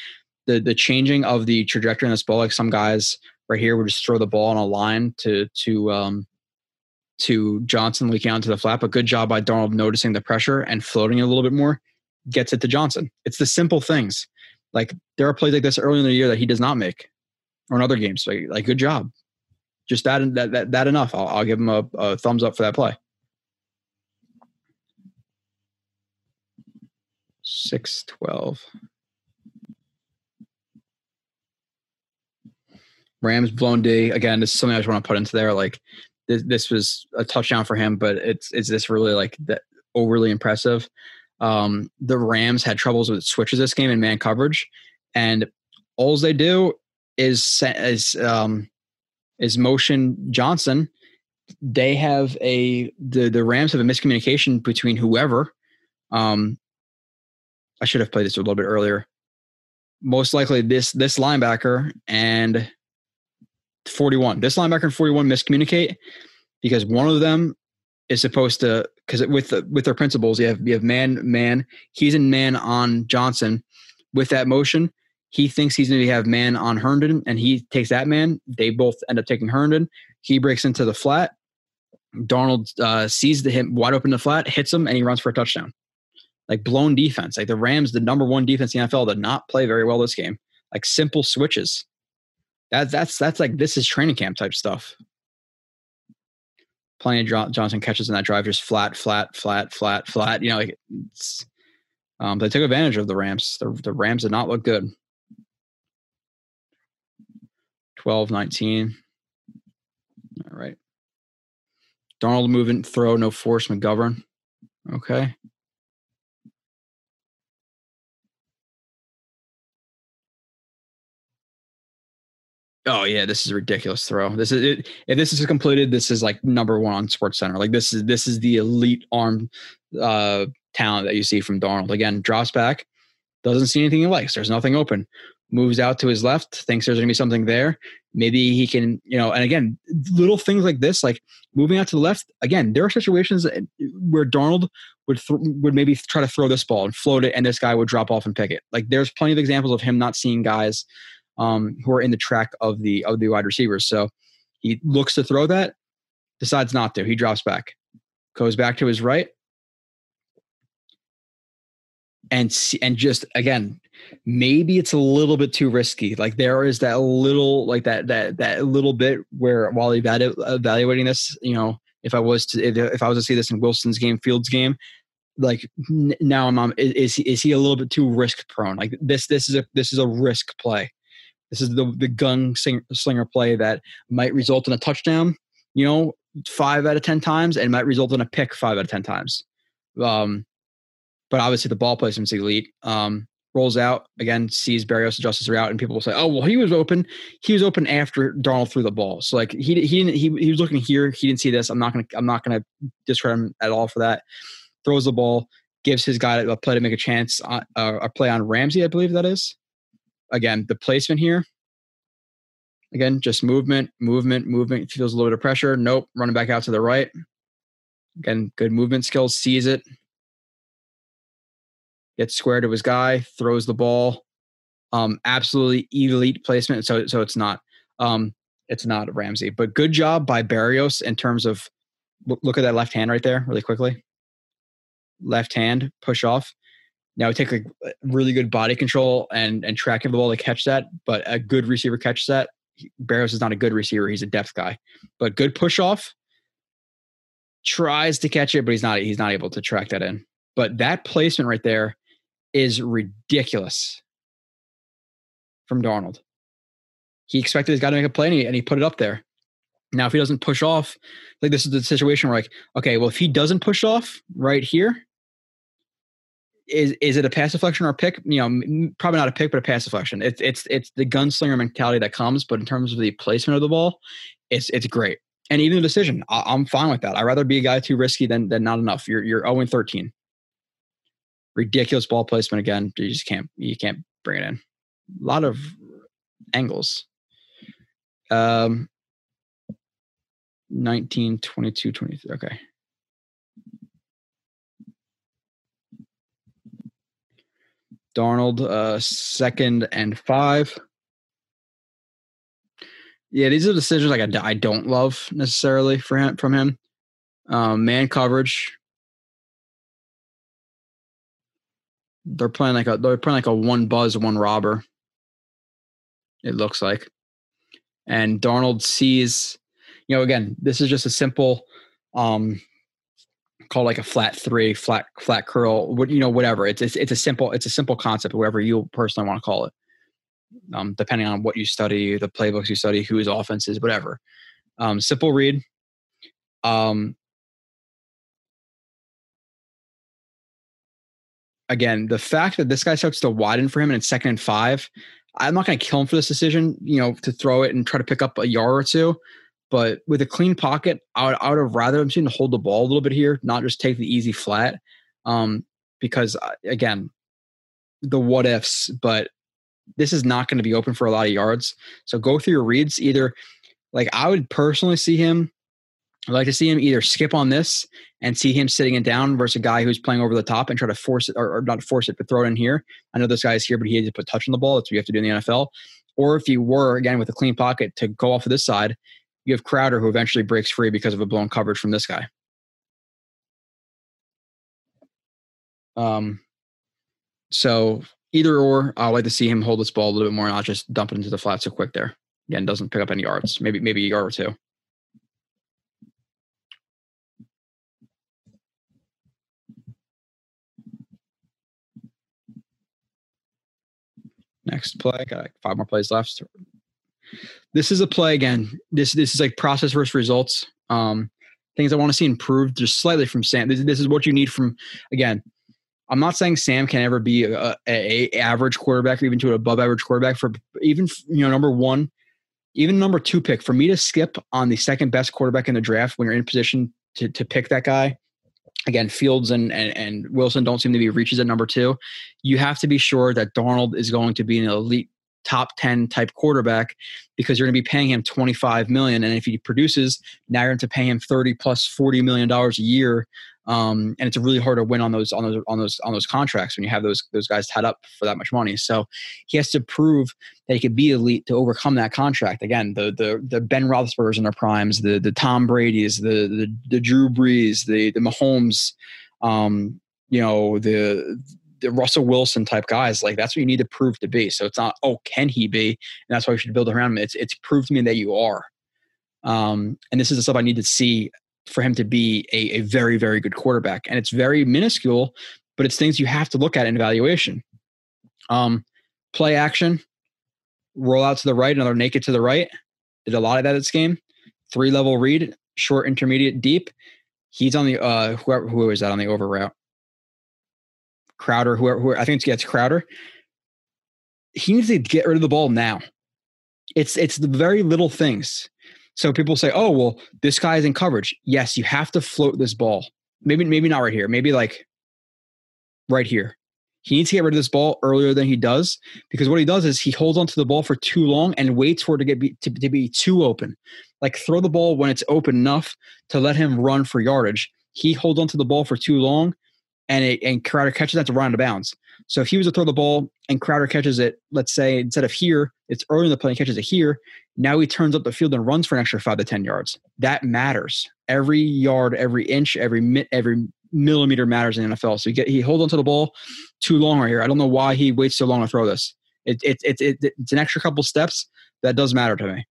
the the changing of the trajectory in this ball, like some guys right here would just throw the ball on a line to to um, – to Johnson leaking out to the flat, but good job by Darnold noticing the pressure and floating it a little bit more, gets it to Johnson. It's the simple things. Like, there are plays like this early in the year that he does not make, or in other games. Like, like good job. Just that that that, that enough. I'll, I'll give him a, a thumbs up for that play. six twelve. Rams blown D. Again, this is something I just want to put into there. Like, This, this was a touchdown for him, but it's is this really like that overly impressive? Um, the Rams had troubles with switches this game and man coverage, and all they do is is um, is motion Johnson. They have a the the Rams have a miscommunication between whoever. Um, I should have played this a little bit earlier. Most likely this this linebacker and. forty-one. This linebacker and forty-one miscommunicate because one of them is supposed to, because with the, with their principles, you have you have man man. He's in man on Johnson. With that motion, he thinks he's going to have man on Herndon, and he takes that man. They both end up taking Herndon. He breaks into the flat. Darnold uh, sees the him wide open in the flat, hits him, and he runs for a touchdown. Like blown defense. Like the Rams, the number one defense in the N F L, did not play very well this game. Like simple switches. That, that's that's like this is training camp type stuff. Plenty of John, Johnson catches in that drive, just flat, flat, flat, flat, flat. You know, like it's, um, they took advantage of the Rams. The, the Rams did not look good. twelve nineteen. All right. Darnold moving, throw, no force, McGovern. Okay. Oh yeah, this is a ridiculous throw. This is it, if this is completed, this is like number one on SportsCenter. Like this is this is the elite arm uh, talent that you see from Darnold. Again, drops back, doesn't see anything he likes. There's nothing open. Moves out to his left, thinks there's gonna be something there. Maybe he can, you know. And again, little things like this, like moving out to the left. Again, there are situations where Darnold would th- would maybe try to throw this ball and float it, and this guy would drop off and pick it. Like there's plenty of examples of him not seeing guys. Um, who are in the track of the of the wide receivers. So he looks to throw that, decides not to. He drops back, goes back to his right, and and just again, maybe it's a little bit too risky. Like there is that little like that that that little bit where while evalu- evaluating this, you know, if I was to if I was to see this in Wilson's game, Fields' game. Like now, I'm on, is is he a little bit too risk prone? Like this this is a this is a risk play. This is the, the gun sing, slinger play that might result in a touchdown, you know, five out of ten times, and might result in a pick five out of ten times. Um, but obviously the ball placement's elite. Um, rolls out, again, sees Berrios and Justice are out, and people will say, oh, well, he was open. He was open after Darnold threw the ball. So, like, he he didn't, he, he was looking here. He didn't see this. I'm not going to I'm not gonna discredit him at all for that. Throws the ball, gives his guy a play to make a chance, uh, a play on Ramsey, I believe that is. Again, the placement here. Again, just movement, movement, movement. Feels a little bit of pressure. Nope. Running back out to the right. Again, good movement skills. Sees it. Gets square to his guy. Throws the ball. Um, absolutely elite placement. So, so it's not, um, it's not Ramsey, but good job by Berrios in terms of look at that left hand right there, really quickly. Left hand push off. Now take a really good body control and and tracking the ball to catch that, but a good receiver catches that. Berrios is not a good receiver; he's a depth guy. But good push off, tries to catch it, but he's not he's not able to track that in. But that placement right there is ridiculous from Darnold. He expected his guy to make a play, and he, and he put it up there. Now, if he doesn't push off, like this is the situation where like, okay, well, if he doesn't push off right here. Is is it a pass deflection or a pick? You know, probably not a pick, but a pass deflection. It's it's it's the gunslinger mentality that comes, but in terms of the placement of the ball, it's it's great. And even the decision, I, I'm fine with that. I'd rather be a guy too risky than than not enough. You're you're oh and thirteen. Ridiculous ball placement again. You just can't you can't bring it in. A lot of angles. Um, nineteen, twenty-two, twenty-three. Okay. Darnold, uh, second and five. Yeah, these are decisions like I, I don't love necessarily for him, from him. Um, man coverage. They're playing like a they're playing like a one buzz, one robber. It looks like, and Darnold sees, you know, again, this is just a simple. Um, Call like a flat three, flat flat curl, what you know, whatever. It's it's it's a simple it's a simple concept, whatever you personally want to call it, um, depending on what you study, the playbooks you study, whose offense is, whatever. Um, simple read. Um, again, the fact that this guy starts to widen for him and it's second and five, I'm not going to kill him for this decision, you know, to throw it and try to pick up a yard or two. But with a clean pocket, I would, I would have rather him seen to hold the ball a little bit here, not just take the easy flat. Um, because, again, the what ifs, but this is not going to be open for a lot of yards. So go through your reads. Either, like, I would personally see him I'd like to see him either skip on this and see him sitting it down versus a guy who's playing over the top and try to force it, or, or not force it, but throw it in here. I know this guy's here, but he had to put touch on the ball. That's what you have to do in the N F L. Or if you were, again, with a clean pocket to go off of this side, you have Crowder who eventually breaks free because of a blown coverage from this guy. Um, so either or, I like to see him hold this ball a little bit more and not just dump it into the flat so quick there. Again, doesn't pick up any yards, maybe maybe a yard or two. Next play, got like five more plays left. This is a play again. This this is like process versus results. Um, things I want to see improved just slightly from Sam. This, this is what you need from, again, I'm not saying Sam can ever be a, a, a average quarterback or even to an above average quarterback for even, you know, number one, even number two pick. For me to skip on the second best quarterback in the draft when you're in position to to pick that guy, again, Fields and, and, and Wilson don't seem to be reaches at number two. You have to be sure that Darnold is going to be an elite top ten type quarterback because you're going to be paying him twenty-five million dollars. And if he produces, now you're going to pay him thirty plus forty million dollars a year. Um, and it's really hard to win on those, on those, on those, on those contracts when you have those, those guys tied up for that much money. So he has to prove that he could be elite to overcome that contract. Again, the, the, the Ben Roethlisbergers in their primes, the, the Tom Brady's, the, the, the Drew Brees, the, the Mahomes, um, you know, the, the Russell Wilson type guys, like that's what you need to prove to be. So it's not, oh, can he be? And that's why you should build around him. It's, it's proved to me that you are. Um, and this is the stuff I need to see for him to be a, a very, very good quarterback. And it's very minuscule, but it's things you have to look at in evaluation. Um, play action, roll out to the right, another naked to the right. Did a lot of that this game. Three-level read, short, intermediate, deep. He's on the uh, – whoever who is that on the over route? Crowder, whoever, whoever – I think it's Crowder. He needs to get rid of the ball now. It's It's the very little things. So people say, oh, well, this guy is in coverage. Yes, you have to float this ball. Maybe maybe not right here. Maybe like right here. He needs to get rid of this ball earlier than he does, because what he does is he holds onto the ball for too long and waits for it to get be, to, to be too open. Like throw the ball when it's open enough to let him run for yardage. He holds onto the ball for too long, and it, and Crowder catches that to run out of bounds. So if he was to throw the ball and Crowder catches it, let's say instead of here, it's early in the play and catches it here. Now he turns up the field and runs for an extra five to ten yards. That matters. Every yard, every inch, every mi- every millimeter matters in the N F L. So he, get, he holds onto the ball too long right here. I don't know why he waits so long to throw this. It, it, it, it, it's an extra couple steps. That does matter to me.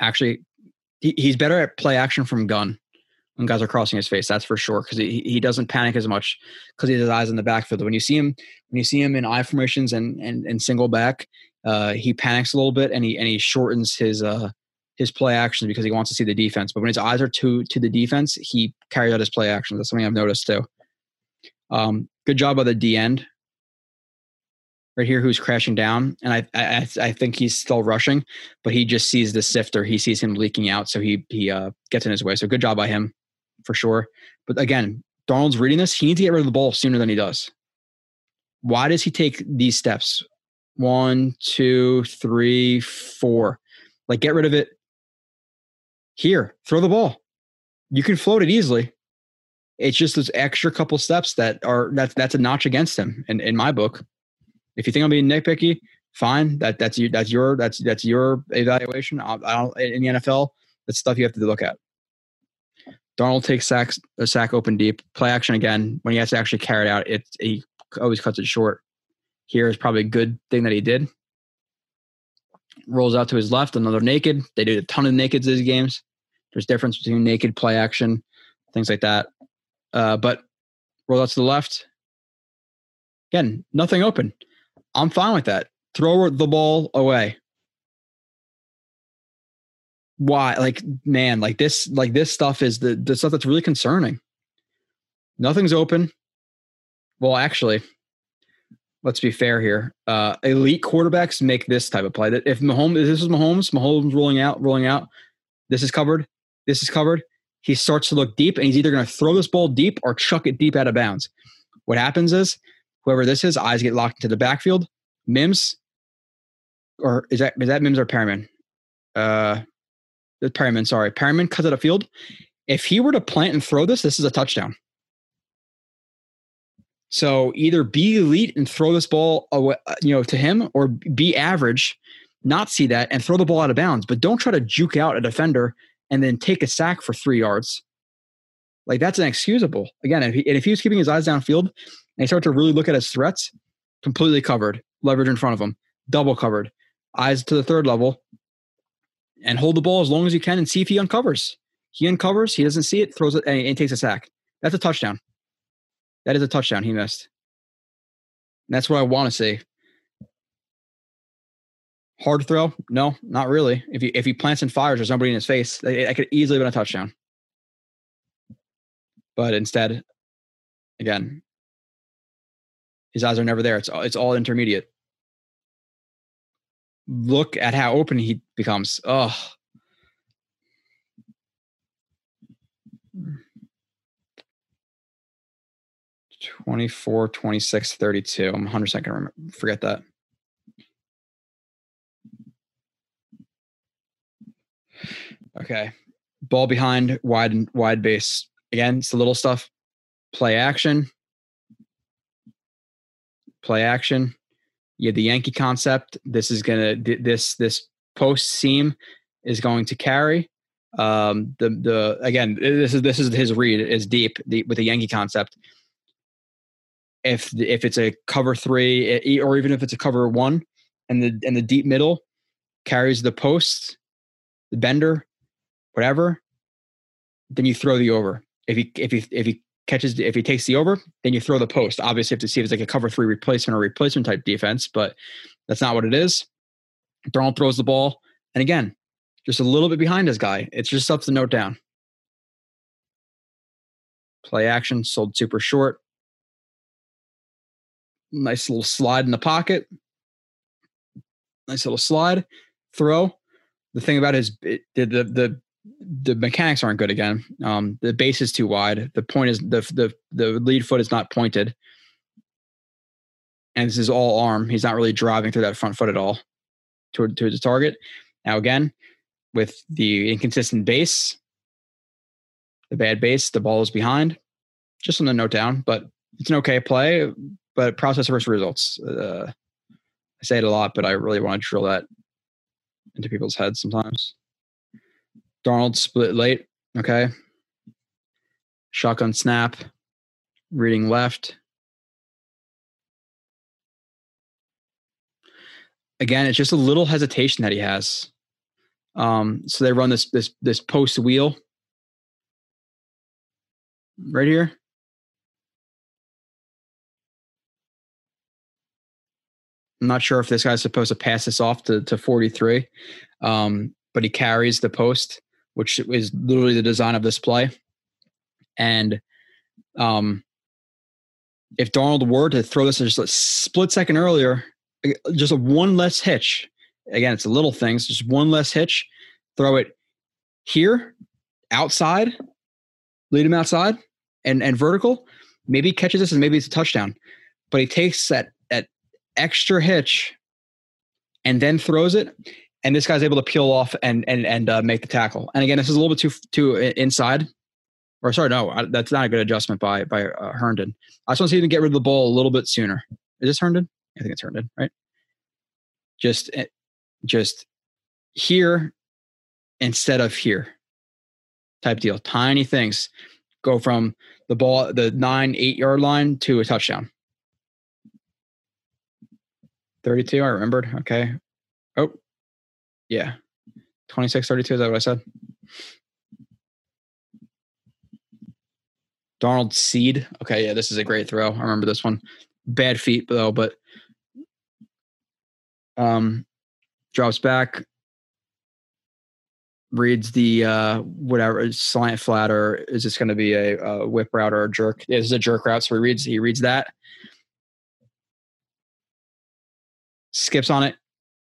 Actually, he, he's better at play action from gun when guys are crossing his face, that's for sure, because he, he doesn't panic as much because he has his eyes in the backfield. When you see him, when you see him in eye formations and and, and single back, uh, he panics a little bit and he and he shortens his uh, his play actions because he wants to see the defense. But when his eyes are to to the defense, he carries out his play actions. That's something I've noticed too. Um, good job by the D end right here, who's crashing down, and I I, I think he's still rushing, but he just sees the sifter. He sees him leaking out, so he he uh, gets in his way. So good job by him. For sure. But again, Darnold's reading this. He needs to get rid of the ball sooner than he does. Why does he take these steps? One, two, three, four. Like, get rid of it. Here, throw the ball. You can float it easily. It's just those extra couple steps that are that's that's a notch against him in, in my book. If you think I'm being nitpicky, fine. That that's you that's your that's that's your evaluation. I, I don't, in the N F L, that's stuff you have to look at. Darnold takes sacks, a sack open deep. Play action again. When he has to actually carry it out, it, he always cuts it short. Here is probably a good thing that he did. Rolls out to his left, another naked. They did a ton of nakeds these games. There's difference between naked, play action, things like that. Uh, but rolls out to the left. Again, nothing open. I'm fine with that. Throw the ball away. Why? Like, man, like this, like this stuff is the, the stuff that's really concerning. Nothing's open. Well, actually, let's be fair here. Uh, elite quarterbacks make this type of play. That if Mahomes, if this is Mahomes, Mahomes rolling out, rolling out. This is covered. This is covered. He starts to look deep, and he's either going to throw this ball deep or chuck it deep out of bounds. What happens is, whoever this is, eyes get locked into the backfield. Mims, or is that is that Mims or Perriman? Uh. Perriman, sorry. Perriman cuts it upfield. If he were to plant and throw this, this is a touchdown. So either be elite and throw this ball away, you know, to him, or be average, not see that, and throw the ball out of bounds. But don't try to juke out a defender and then take a sack for three yards. Like, that's inexcusable. Again, if he, and if he was keeping his eyes downfield and he started to really look at his threats, completely covered, leverage in front of him, double covered, eyes to the third level, and hold the ball as long as you can and see if he uncovers. He uncovers, he doesn't see it, throws it, and, and takes a sack. That's a touchdown. That is a touchdown he missed. And that's what I want to see. Hard throw? No, not really. If he, if he plants and fires, there's somebody in his face. That could easily have been a touchdown. But instead, again, his eyes are never there. It's all, it's all intermediate. Look at how open he becomes. Oh. twenty-four, twenty-six, thirty-two. I'm one hundred percent going to forget that. Okay. Ball behind, wide, wide base. Again, it's the little stuff. Play action. Play action. You have the Yankee concept. This is going to, this, this post seam is going to carry. Um, the, the, again, this is, this is his read is deep the, with the Yankee concept. If, the, if it's a cover three, or even if it's a cover one and the, and the deep middle carries the post, the bender, whatever, then you throw the over. If he, if he, if he catches, if he takes the over, then you throw the post. Obviously, you have to see if it's like a cover three replacement or replacement type defense, but that's not what it is. Darnold throws the ball. And again, just a little bit behind his guy. It's just stuff to note down. Play action, sold super short. Nice little slide in the pocket. Nice little slide. Throw. The thing about his the the the, the mechanics aren't good again. Um, the base is too wide. The point is the the the lead foot is not pointed, and this is all arm. He's not really driving through that front foot at all toward to the target. Now again, with the inconsistent base, the bad base, the ball is behind. Just something to note down, but it's an okay play. But process versus results. Uh, I say it a lot, but I really want to drill that into people's heads sometimes. Darnold split late. Okay. Shotgun snap. Reading left. Again, it's just a little hesitation that he has. Um, so they run this this this post wheel right here. I'm not sure if this guy's supposed to pass this off to, to forty-three, um, but he carries the post, which is literally the design of this play. And um, if Darnold were to throw this just a split second earlier, just a one less hitch. Again, it's a little things, just one less hitch. Throw it here, outside, lead him outside, and and vertical. Maybe he catches this and maybe it's a touchdown. But he takes that at extra hitch and then throws it, and this guy's able to peel off and and and uh, make the tackle. And again, this is a little bit too too inside, or sorry, no, I, that's not a good adjustment by by uh, Herndon. I just want to see him get rid of the ball a little bit sooner. Is this Herndon? I think it's Herndon, right? Just just here instead of here, type deal. Tiny things go from the ball the nine eight yard line to a touchdown. thirty-two, I remembered. Okay. Oh, yeah. twenty-six, thirty-two, is that what I said? Darnold seed. Okay, yeah, this is a great throw. I remember this one. Bad feet, though, but um, drops back, reads the uh, whatever, slant flat, or is this going to be a, a whip route or a jerk? Yeah, this is a jerk route, so he reads, he reads that. Skips on it,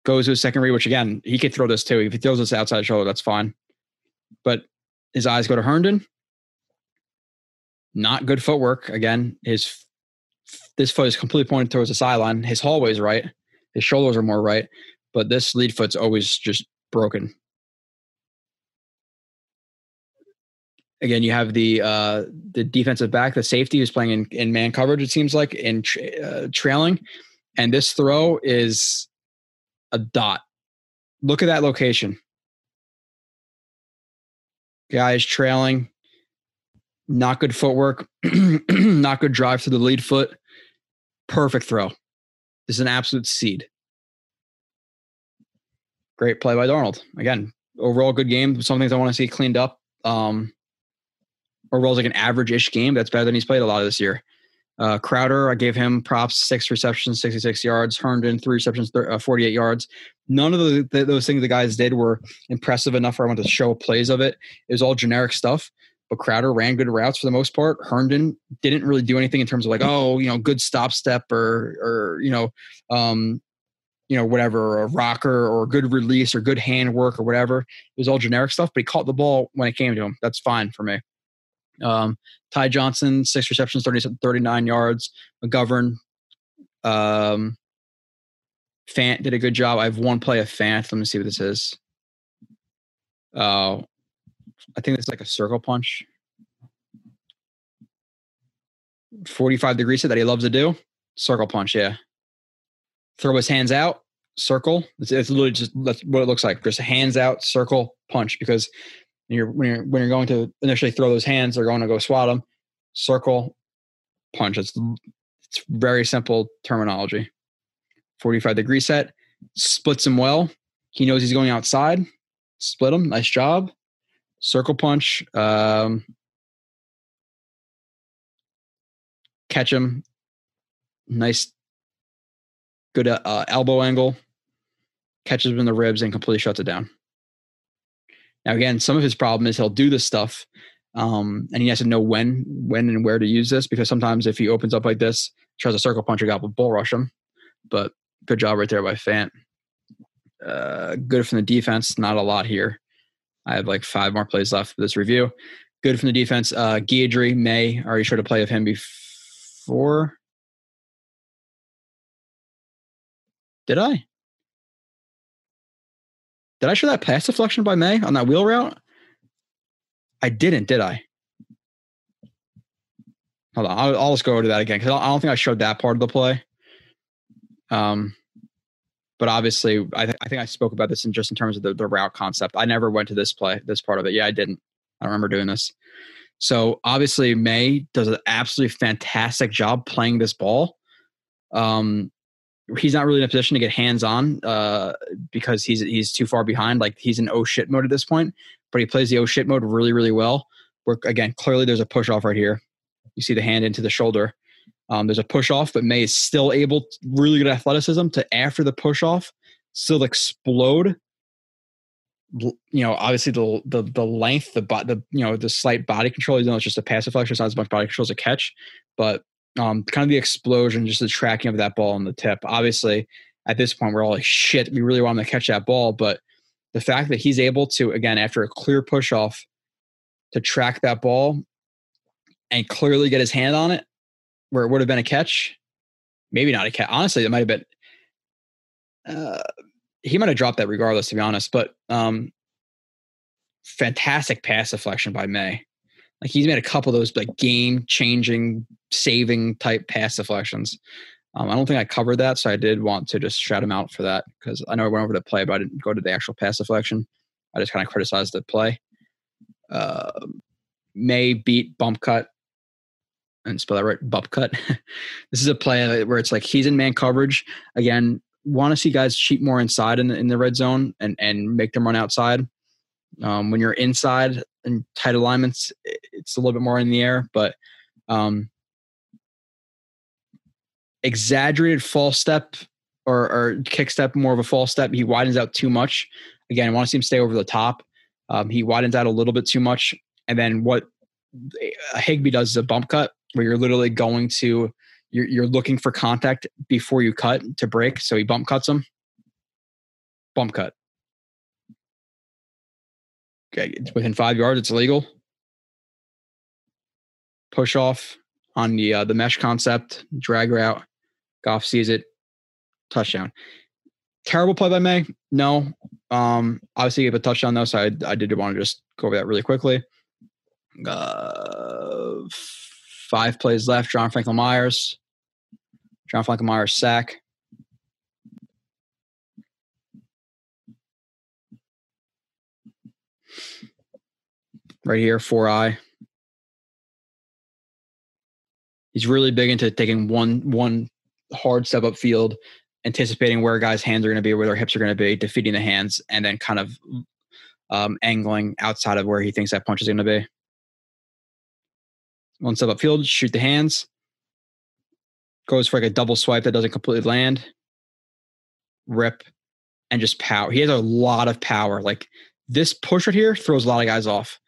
goes to a second read, which again, he could throw this too. If he throws this outside shoulder, that's fine. But his eyes go to Herndon. Not good footwork. Again, his this foot is completely pointed towards the sideline. His hallway's right. His shoulders are more right. But this lead foot's always just broken. Again, you have the uh, the defensive back, the safety who's playing in, in man coverage, it seems like, in tra- uh, trailing. And this throw is a dot. Look at that location. Guy is trailing. Not good footwork. Not good drive to the lead foot. Perfect throw. This is an absolute seed. Great play by Darnold. Again, overall good game. Some things I want to see cleaned up. Um, Overall's like an average-ish game. That's better than he's played a lot of this year. Uh, Crowder, I gave him props, six receptions, sixty-six yards. Herndon, three receptions, forty-eight yards. None of the, the, those things the guys did were impressive enough where I wanted to show plays of it. It was all generic stuff, but Crowder ran good routes for the most part. Herndon didn't really do anything in terms of like, oh, you know, good stop step or, or you know, um, you know, whatever, a rocker or a good release or good hand work or whatever. It was all generic stuff, but he caught the ball when it came to him. That's fine for me. Um, Ty Johnson, six receptions, thirty, thirty-nine yards. McGovern, um, Fant did a good job. I have one play of Fant. Let me see what this is. Uh, I think it's like a circle punch. forty-five degree set that he loves to do. Circle punch, yeah. Throw his hands out, circle. It's, it's literally just that's what it looks like. Just hands out, circle, punch, because You're, when you're when you're going to initially throw those hands, they're going to go swat them, circle, punch. It's it's very simple terminology. forty-five degree set, splits him well. He knows he's going outside. Split him. Nice job. Circle punch. Um, catch him. Nice, good uh, elbow angle. Catches him in the ribs and completely shuts it down. Now, again, some of his problem is he'll do this stuff, um, and he has to know when, when and where to use this, because sometimes if he opens up like this, tries a circle punch, a guy will bull rush him. But good job right there by Fant. Uh, good from the defense. Not a lot here. I have like five more plays left for this review. Good from the defense. Uh, Guidry, May, already showed a play of him before. Did I? Did I show that pass deflection by May on that wheel route? I didn't, did I? Hold on. I'll, I'll just go over to that again because I don't think I showed that part of the play. Um, but obviously, I, th- I think I spoke about this in just in terms of the, the route concept. I never went to this play, this part of it. Yeah, I didn't. I don't remember doing this. So, obviously, May does an absolutely fantastic job playing this ball. Um He's not really in a position to get hands-on uh, because he's he's too far behind. Like, he's in oh-shit mode at this point, but he plays the oh-shit mode really, really well. Where, again, clearly there's a push-off right here. You see the hand into the shoulder. Um, there's a push-off, but May is still able, really good athleticism, to, after the push-off, still explode. You know, obviously the the the length, the, the you know, the slight body control, even though it's just a passive flex, it's not as much body control as a catch, but Um, kind of the explosion, just the tracking of that ball on the tip. Obviously, at this point, we're all like, shit, we really want him to catch that ball. But the fact that he's able to, again, after a clear push-off, to track that ball and clearly get his hand on it where it would have been a catch, maybe not a catch. Honestly, it might have been uh, – he might have dropped that regardless, to be honest. But um, fantastic pass deflection by May. Like, he's made a couple of those like game-changing, saving-type pass deflections. Um, I don't think I covered that, so I did want to just shout him out for that because I know I went over the play, but I didn't go to the actual pass deflection. I just kind of criticized the play. Uh, May beat bump cut. I didn't spell that right, bump cut. This is a play where it's like he's in man coverage. Again, want to see guys cheat more inside in the, in the red zone and, and make them run outside. Um, when you're inside and tight alignments, it's a little bit more in the air, but um, exaggerated false step or, or kick step, more of a false step. He widens out too much. Again, I want to see him stay over the top. Um, he widens out a little bit too much. And then what Higbee does is a bump cut where you're literally going to, you're, you're looking for contact before you cut to break. So he bump cuts him. Bump cut. Okay, within five yards, it's illegal. Push off on the uh, the mesh concept, drag route. Goff sees it, touchdown. Terrible play by May. No, um, obviously he gave a touchdown though, so I I did want to just go over that really quickly. Uh, five plays left. John Franklin Myers. John Franklin Myers sack. Right here, four eye. He's really big into taking one one hard step up field, anticipating where guys' hands are going to be, where their hips are going to be, defeating the hands, and then kind of um, angling outside of where he thinks that punch is going to be. One step up field, shoot the hands. Goes for like a double swipe that doesn't completely land. Rip. And just power. He has a lot of power. Like this push right here throws a lot of guys off.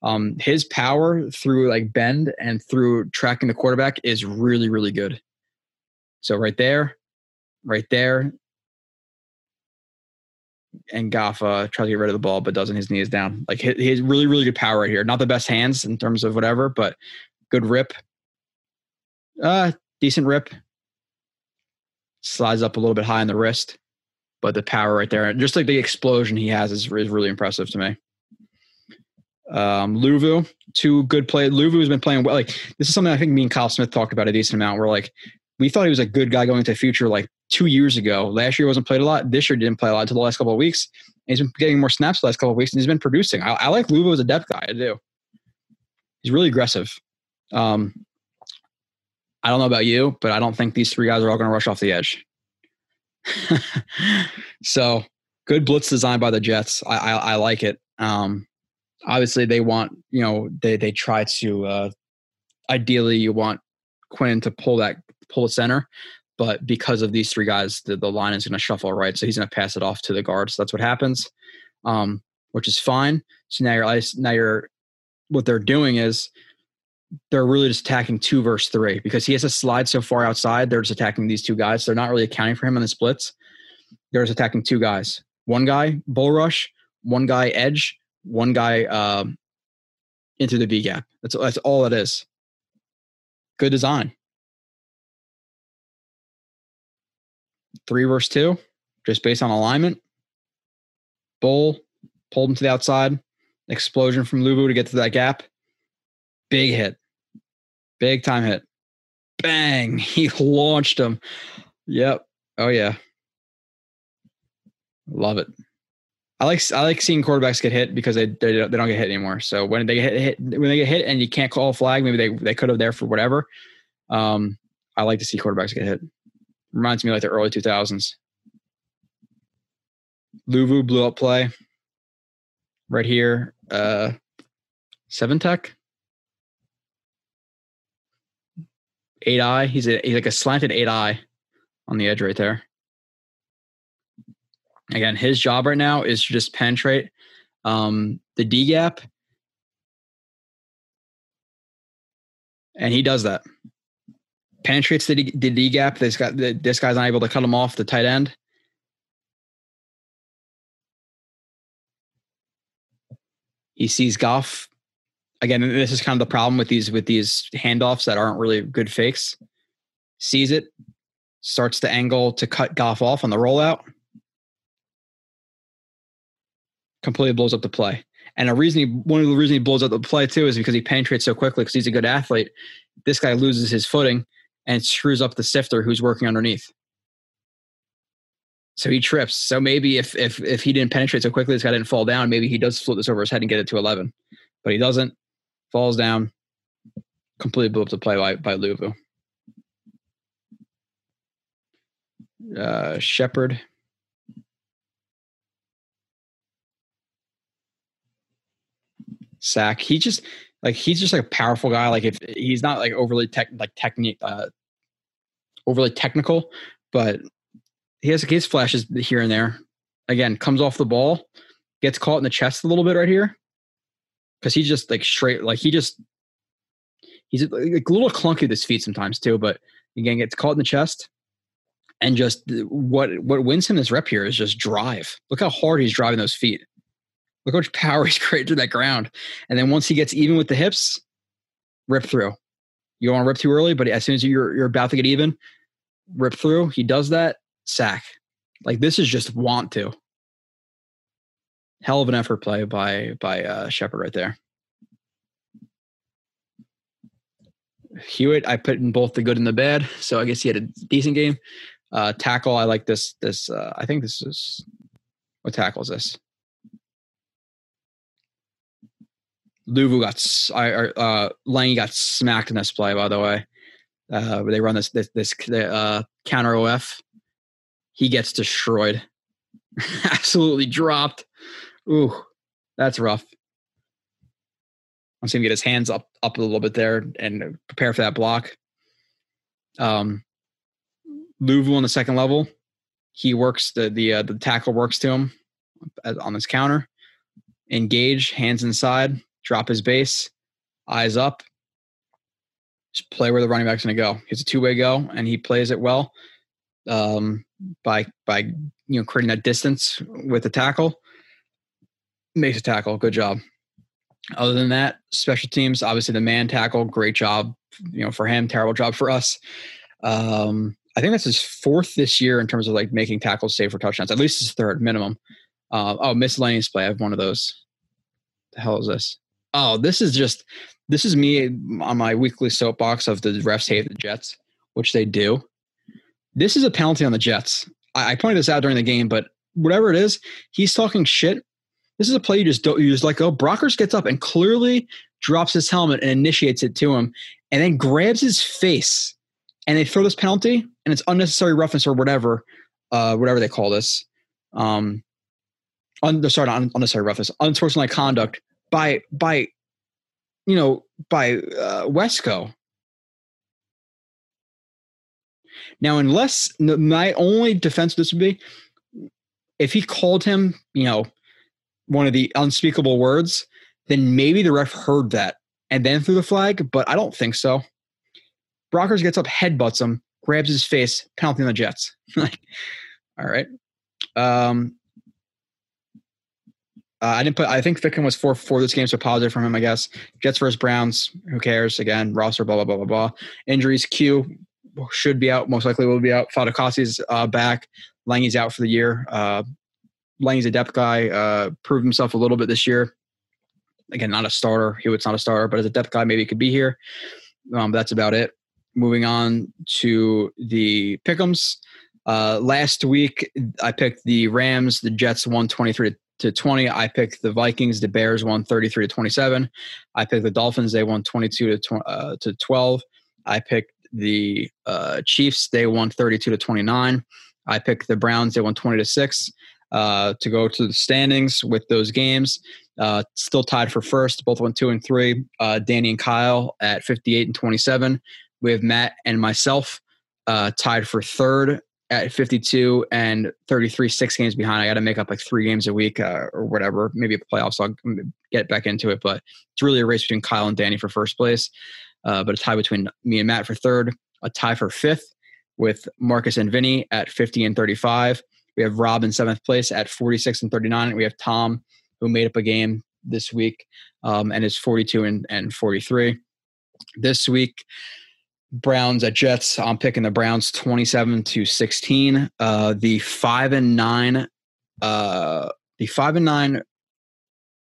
Um, his power through like bend and through tracking the quarterback is really, really good. So right there, right there. And Goff uh, tries to get rid of the ball, but doesn't. His knee is down. Like he has really, really good power right here. Not the best hands in terms of whatever, but good rip. Uh, decent rip. Slides up a little bit high in the wrist, but the power right there, just like the explosion he has is, is really impressive to me. Um, Luvu, two good play. Luvu has been playing well. Like this is something I think me and Kyle Smith talked about a decent amount. We're like, we thought he was a good guy going into the future like two years ago. Last year he wasn't played a lot. This year didn't play a lot until the last couple of weeks. And he's been getting more snaps the last couple of weeks, and he's been producing. I, I like Luvu as a depth guy. I do. He's really aggressive. Um, I don't know about you, but I don't think these three guys are all going to rush off the edge. So good blitz design by the Jets. I, I, I like it. Um, Obviously, they want, you know, they they try to, uh, ideally, you want Quinnen to pull that, pull the center. But because of these three guys, the, the line is going to shuffle right. So he's going to pass it off to the guard. So that's what happens, um, which is fine. So now you're, now you're, what they're doing is they're really just attacking two versus three because he has to slide so far outside. They're just attacking these two guys. So they're not really accounting for him on the splits. They're just attacking two guys. One guy, bull rush, one guy, edge. One guy um, into the B gap. That's that's all it is. Good design. Three versus two, just based on alignment. Bull pulled him to the outside. Explosion from Lubu to get to that gap. Big hit, big time hit. Bang! He launched him. Yep. Oh yeah. Love it. I like I like seeing quarterbacks get hit because they they don't, they don't get hit anymore. So when they get hit, hit when they get hit and you can't call a flag, maybe they, they could have there for whatever. Um, I like to see quarterbacks get hit. Reminds me of like the early two thousands. Luvu blew up play right here. Uh, seven tech, eight eye. He's a he's like a slanted eight eye on the edge right there. Again, his job right now is to just penetrate um, the D gap. And he does that. Penetrates the D, the D gap. This, guy, this guy's not able to cut him off, the tight end. He sees Goff. Again, this is kind of the problem with these with these handoffs that aren't really good fakes. Sees it. Starts to angle to cut Goff off on the rollout. Completely blows up the play. And a reason he, one of the reasons he blows up the play too is because he penetrates so quickly because he's a good athlete. This guy loses his footing and screws up the sifter who's working underneath. So he trips. So maybe if if if he didn't penetrate so quickly, this guy didn't fall down, maybe he does flip this over his head and get it to eleven. But he doesn't. Falls down. Completely blew up the play by, by Luvu. Uh, Shepard. Sack. He just like he's just like a powerful guy. Like if he's not like overly tech like technique uh, overly technical, but he has like his flashes here and there. Again, comes off the ball, gets caught in the chest a little bit right here because he's just like straight. Like he just he's like, a little clunky with his feet sometimes too. But again, gets caught in the chest and just what what wins him this rep here is just drive. Look how hard he's driving those feet. Look how much power he's created through that ground. And then once he gets even with the hips, rip through. You don't want to rip too early, but as soon as you're, you're about to get even, rip through. He does that, sack. Like this is just want to. Hell of an effort play by by uh, Shepard right there. Hewitt, I put in both the good and the bad, so I guess he had a decent game. Uh, tackle, I like this. This uh, I think this is what tackle is this. Luvu got I uh, Lange got smacked in this play. By the way, uh, they run this this this uh, counter O F. He gets destroyed, absolutely dropped. Ooh, that's rough. I'm seeing him get his hands up up a little bit there and prepare for that block. Um, Luvu on the second level, he works the the uh, the tackle works to him on this counter. Engage, hands inside. Drop his base, eyes up, just play where the running back's going to go. It's a two-way go, and he plays it well um, by by you know creating that distance with the tackle. Makes a tackle. Good job. Other than that, special teams, obviously the man tackle, great job you know for him, terrible job for us. Um, I think that's his fourth this year in terms of like making tackles save for touchdowns, at least his third minimum. Uh, oh, miscellaneous play. I have one of those. The hell is this? Oh, this is just – this is me on my weekly soapbox of the refs hate the Jets, which they do. This is a penalty on the Jets. I, I pointed this out during the game, but whatever it is, he's talking shit. This is a play you just don't – you just let go. Brockers gets up and clearly drops his helmet and initiates it to him and then grabs his face, and they throw this penalty, and it's unnecessary roughness or whatever, uh, whatever they call this. Um, un- sorry, not unnecessary roughness. Unsportsmanlike conduct. By by, you know, by uh, Wesco. Now, unless my only defense of this would be if he called him, you know, one of the unspeakable words, then maybe the ref heard that and then threw the flag. But I don't think so. Brockers gets up, headbutts him, grabs his face, penalty on the Jets. Like, all right. Um, Uh, I didn't put. I think Fickham was four for this game, so positive from him, I guess. Jets versus Browns. Who cares? Again, roster. Blah blah blah blah blah. Injuries. Q should be out. Most likely will be out. Fadakasi's uh back. Lange's out for the year. Uh, Lange's a depth guy. Uh, proved himself a little bit this year. Again, not a starter. Hewitt's not a starter, but as a depth guy, maybe he could be here. Um, but that's about it. Moving on to the Pick'ems. Uh, last week I picked the Rams. The Jets won twenty-three to to twenty. I picked the Vikings. The Bears won thirty-three to twenty-seven. I picked the Dolphins. They won twenty-two to twelve. I picked the uh, Chiefs. They won thirty-two to twenty-nine. I picked the Browns. They won twenty to six. Uh, to go to the standings with those games, uh, still tied for first. Both won two and three. Uh, Danny and Kyle at fifty-eight and twenty-seven. We have Matt and myself uh, tied for third at fifty-two and thirty-three, six games behind. I got to make up like three games a week uh, or whatever, maybe a playoff, so I'll get back into it. But it's really a race between Kyle and Danny for first place, uh, but a tie between me and Matt for third, a tie for fifth with Marcus and Vinny at fifty and thirty-five. We have Rob in seventh place at forty-six and thirty-nine. And we have Tom, who made up a game this week um, and is forty-two and forty-three. This week, Browns at Jets. I'm picking the Browns twenty-seven to sixteen. Uh, the five and nine, uh, the five and nine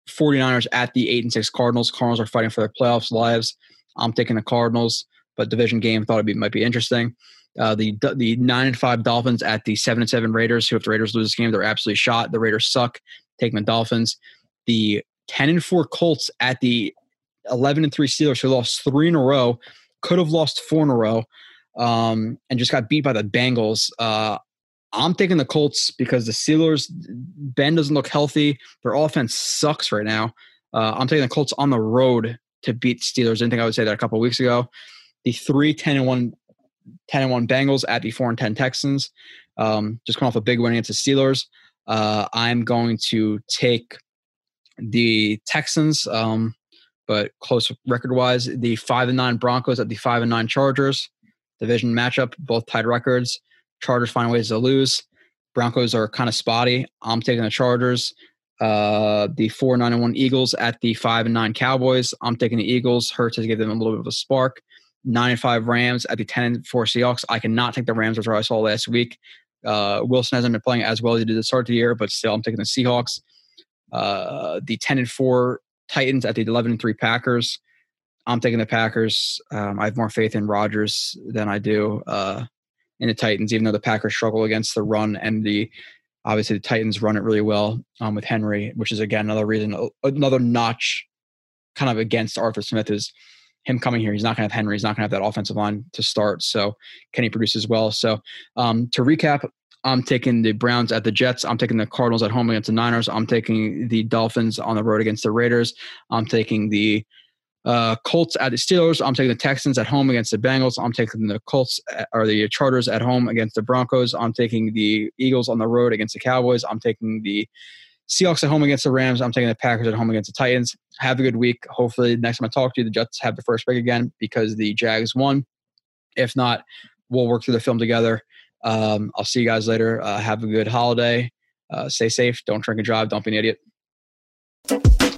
49ers at the eight and six Cardinals. Cardinals are fighting for their playoffs lives. I'm taking the Cardinals, but division game thought it be, might be interesting. Uh, the the nine and five Dolphins at the seven and seven Raiders. Who if the Raiders lose this game, they're absolutely shot. The Raiders suck. Taking the Dolphins. The ten and four Colts at the eleven and three Steelers, who lost three in a row. Could have lost four in a row um, and just got beat by the Bengals. Uh, I'm taking the Colts because the Steelers, Ben doesn't look healthy. Their offense sucks right now. Uh, I'm taking the Colts on the road to beat Steelers. Didn't think I would say that a couple of weeks ago. The three ten and one, ten and one Bengals at the four and ten Texans. Um, just come off a big win against the Steelers. Uh, I'm going to take the Texans. Um, But close record-wise, the five and nine Broncos at the five and nine Chargers, division matchup, both tied records. Chargers find ways to lose. Broncos are kind of spotty. I'm taking the Chargers. Uh, the four nine and one Eagles at the five and nine Cowboys. I'm taking the Eagles. Hurts has given them a little bit of a spark. Nine and five Rams at the ten and four Seahawks. I cannot take the Rams, which I saw last week. Uh, Wilson hasn't been playing as well as he did at the start of the year, but still, I'm taking the Seahawks. Uh, the ten and four Titans at the eleven and three Packers. I'm taking the Packers. Um, I have more faith in Rodgers than I do uh, in the Titans, even though the Packers struggle against the run, and the obviously the Titans run it really well um, with Henry, which is, again, another reason, another notch kind of against Arthur Smith is him coming here. He's not going to have Henry. He's not going to have that offensive line to start. So can he produce as well? So um, to recap, I'm taking the Browns at the Jets. I'm taking the Cardinals at home against the Niners. I'm taking the Dolphins on the road against the Raiders. I'm taking the uh, Colts at the Steelers. I'm taking the Texans at home against the Bengals. I'm taking the Colts at, or the Chargers at home against the Broncos. I'm taking the Eagles on the road against the Cowboys. I'm taking the Seahawks at home against the Rams. I'm taking the Packers at home against the Titans. Have a good week. Hopefully, next time I talk to you, the Jets have the first pick again because the Jags won. If not, we'll work through the film together. Um, I'll see you guys later. Uh, have a good holiday. Uh, stay safe. Don't drink and drive. Don't be an idiot.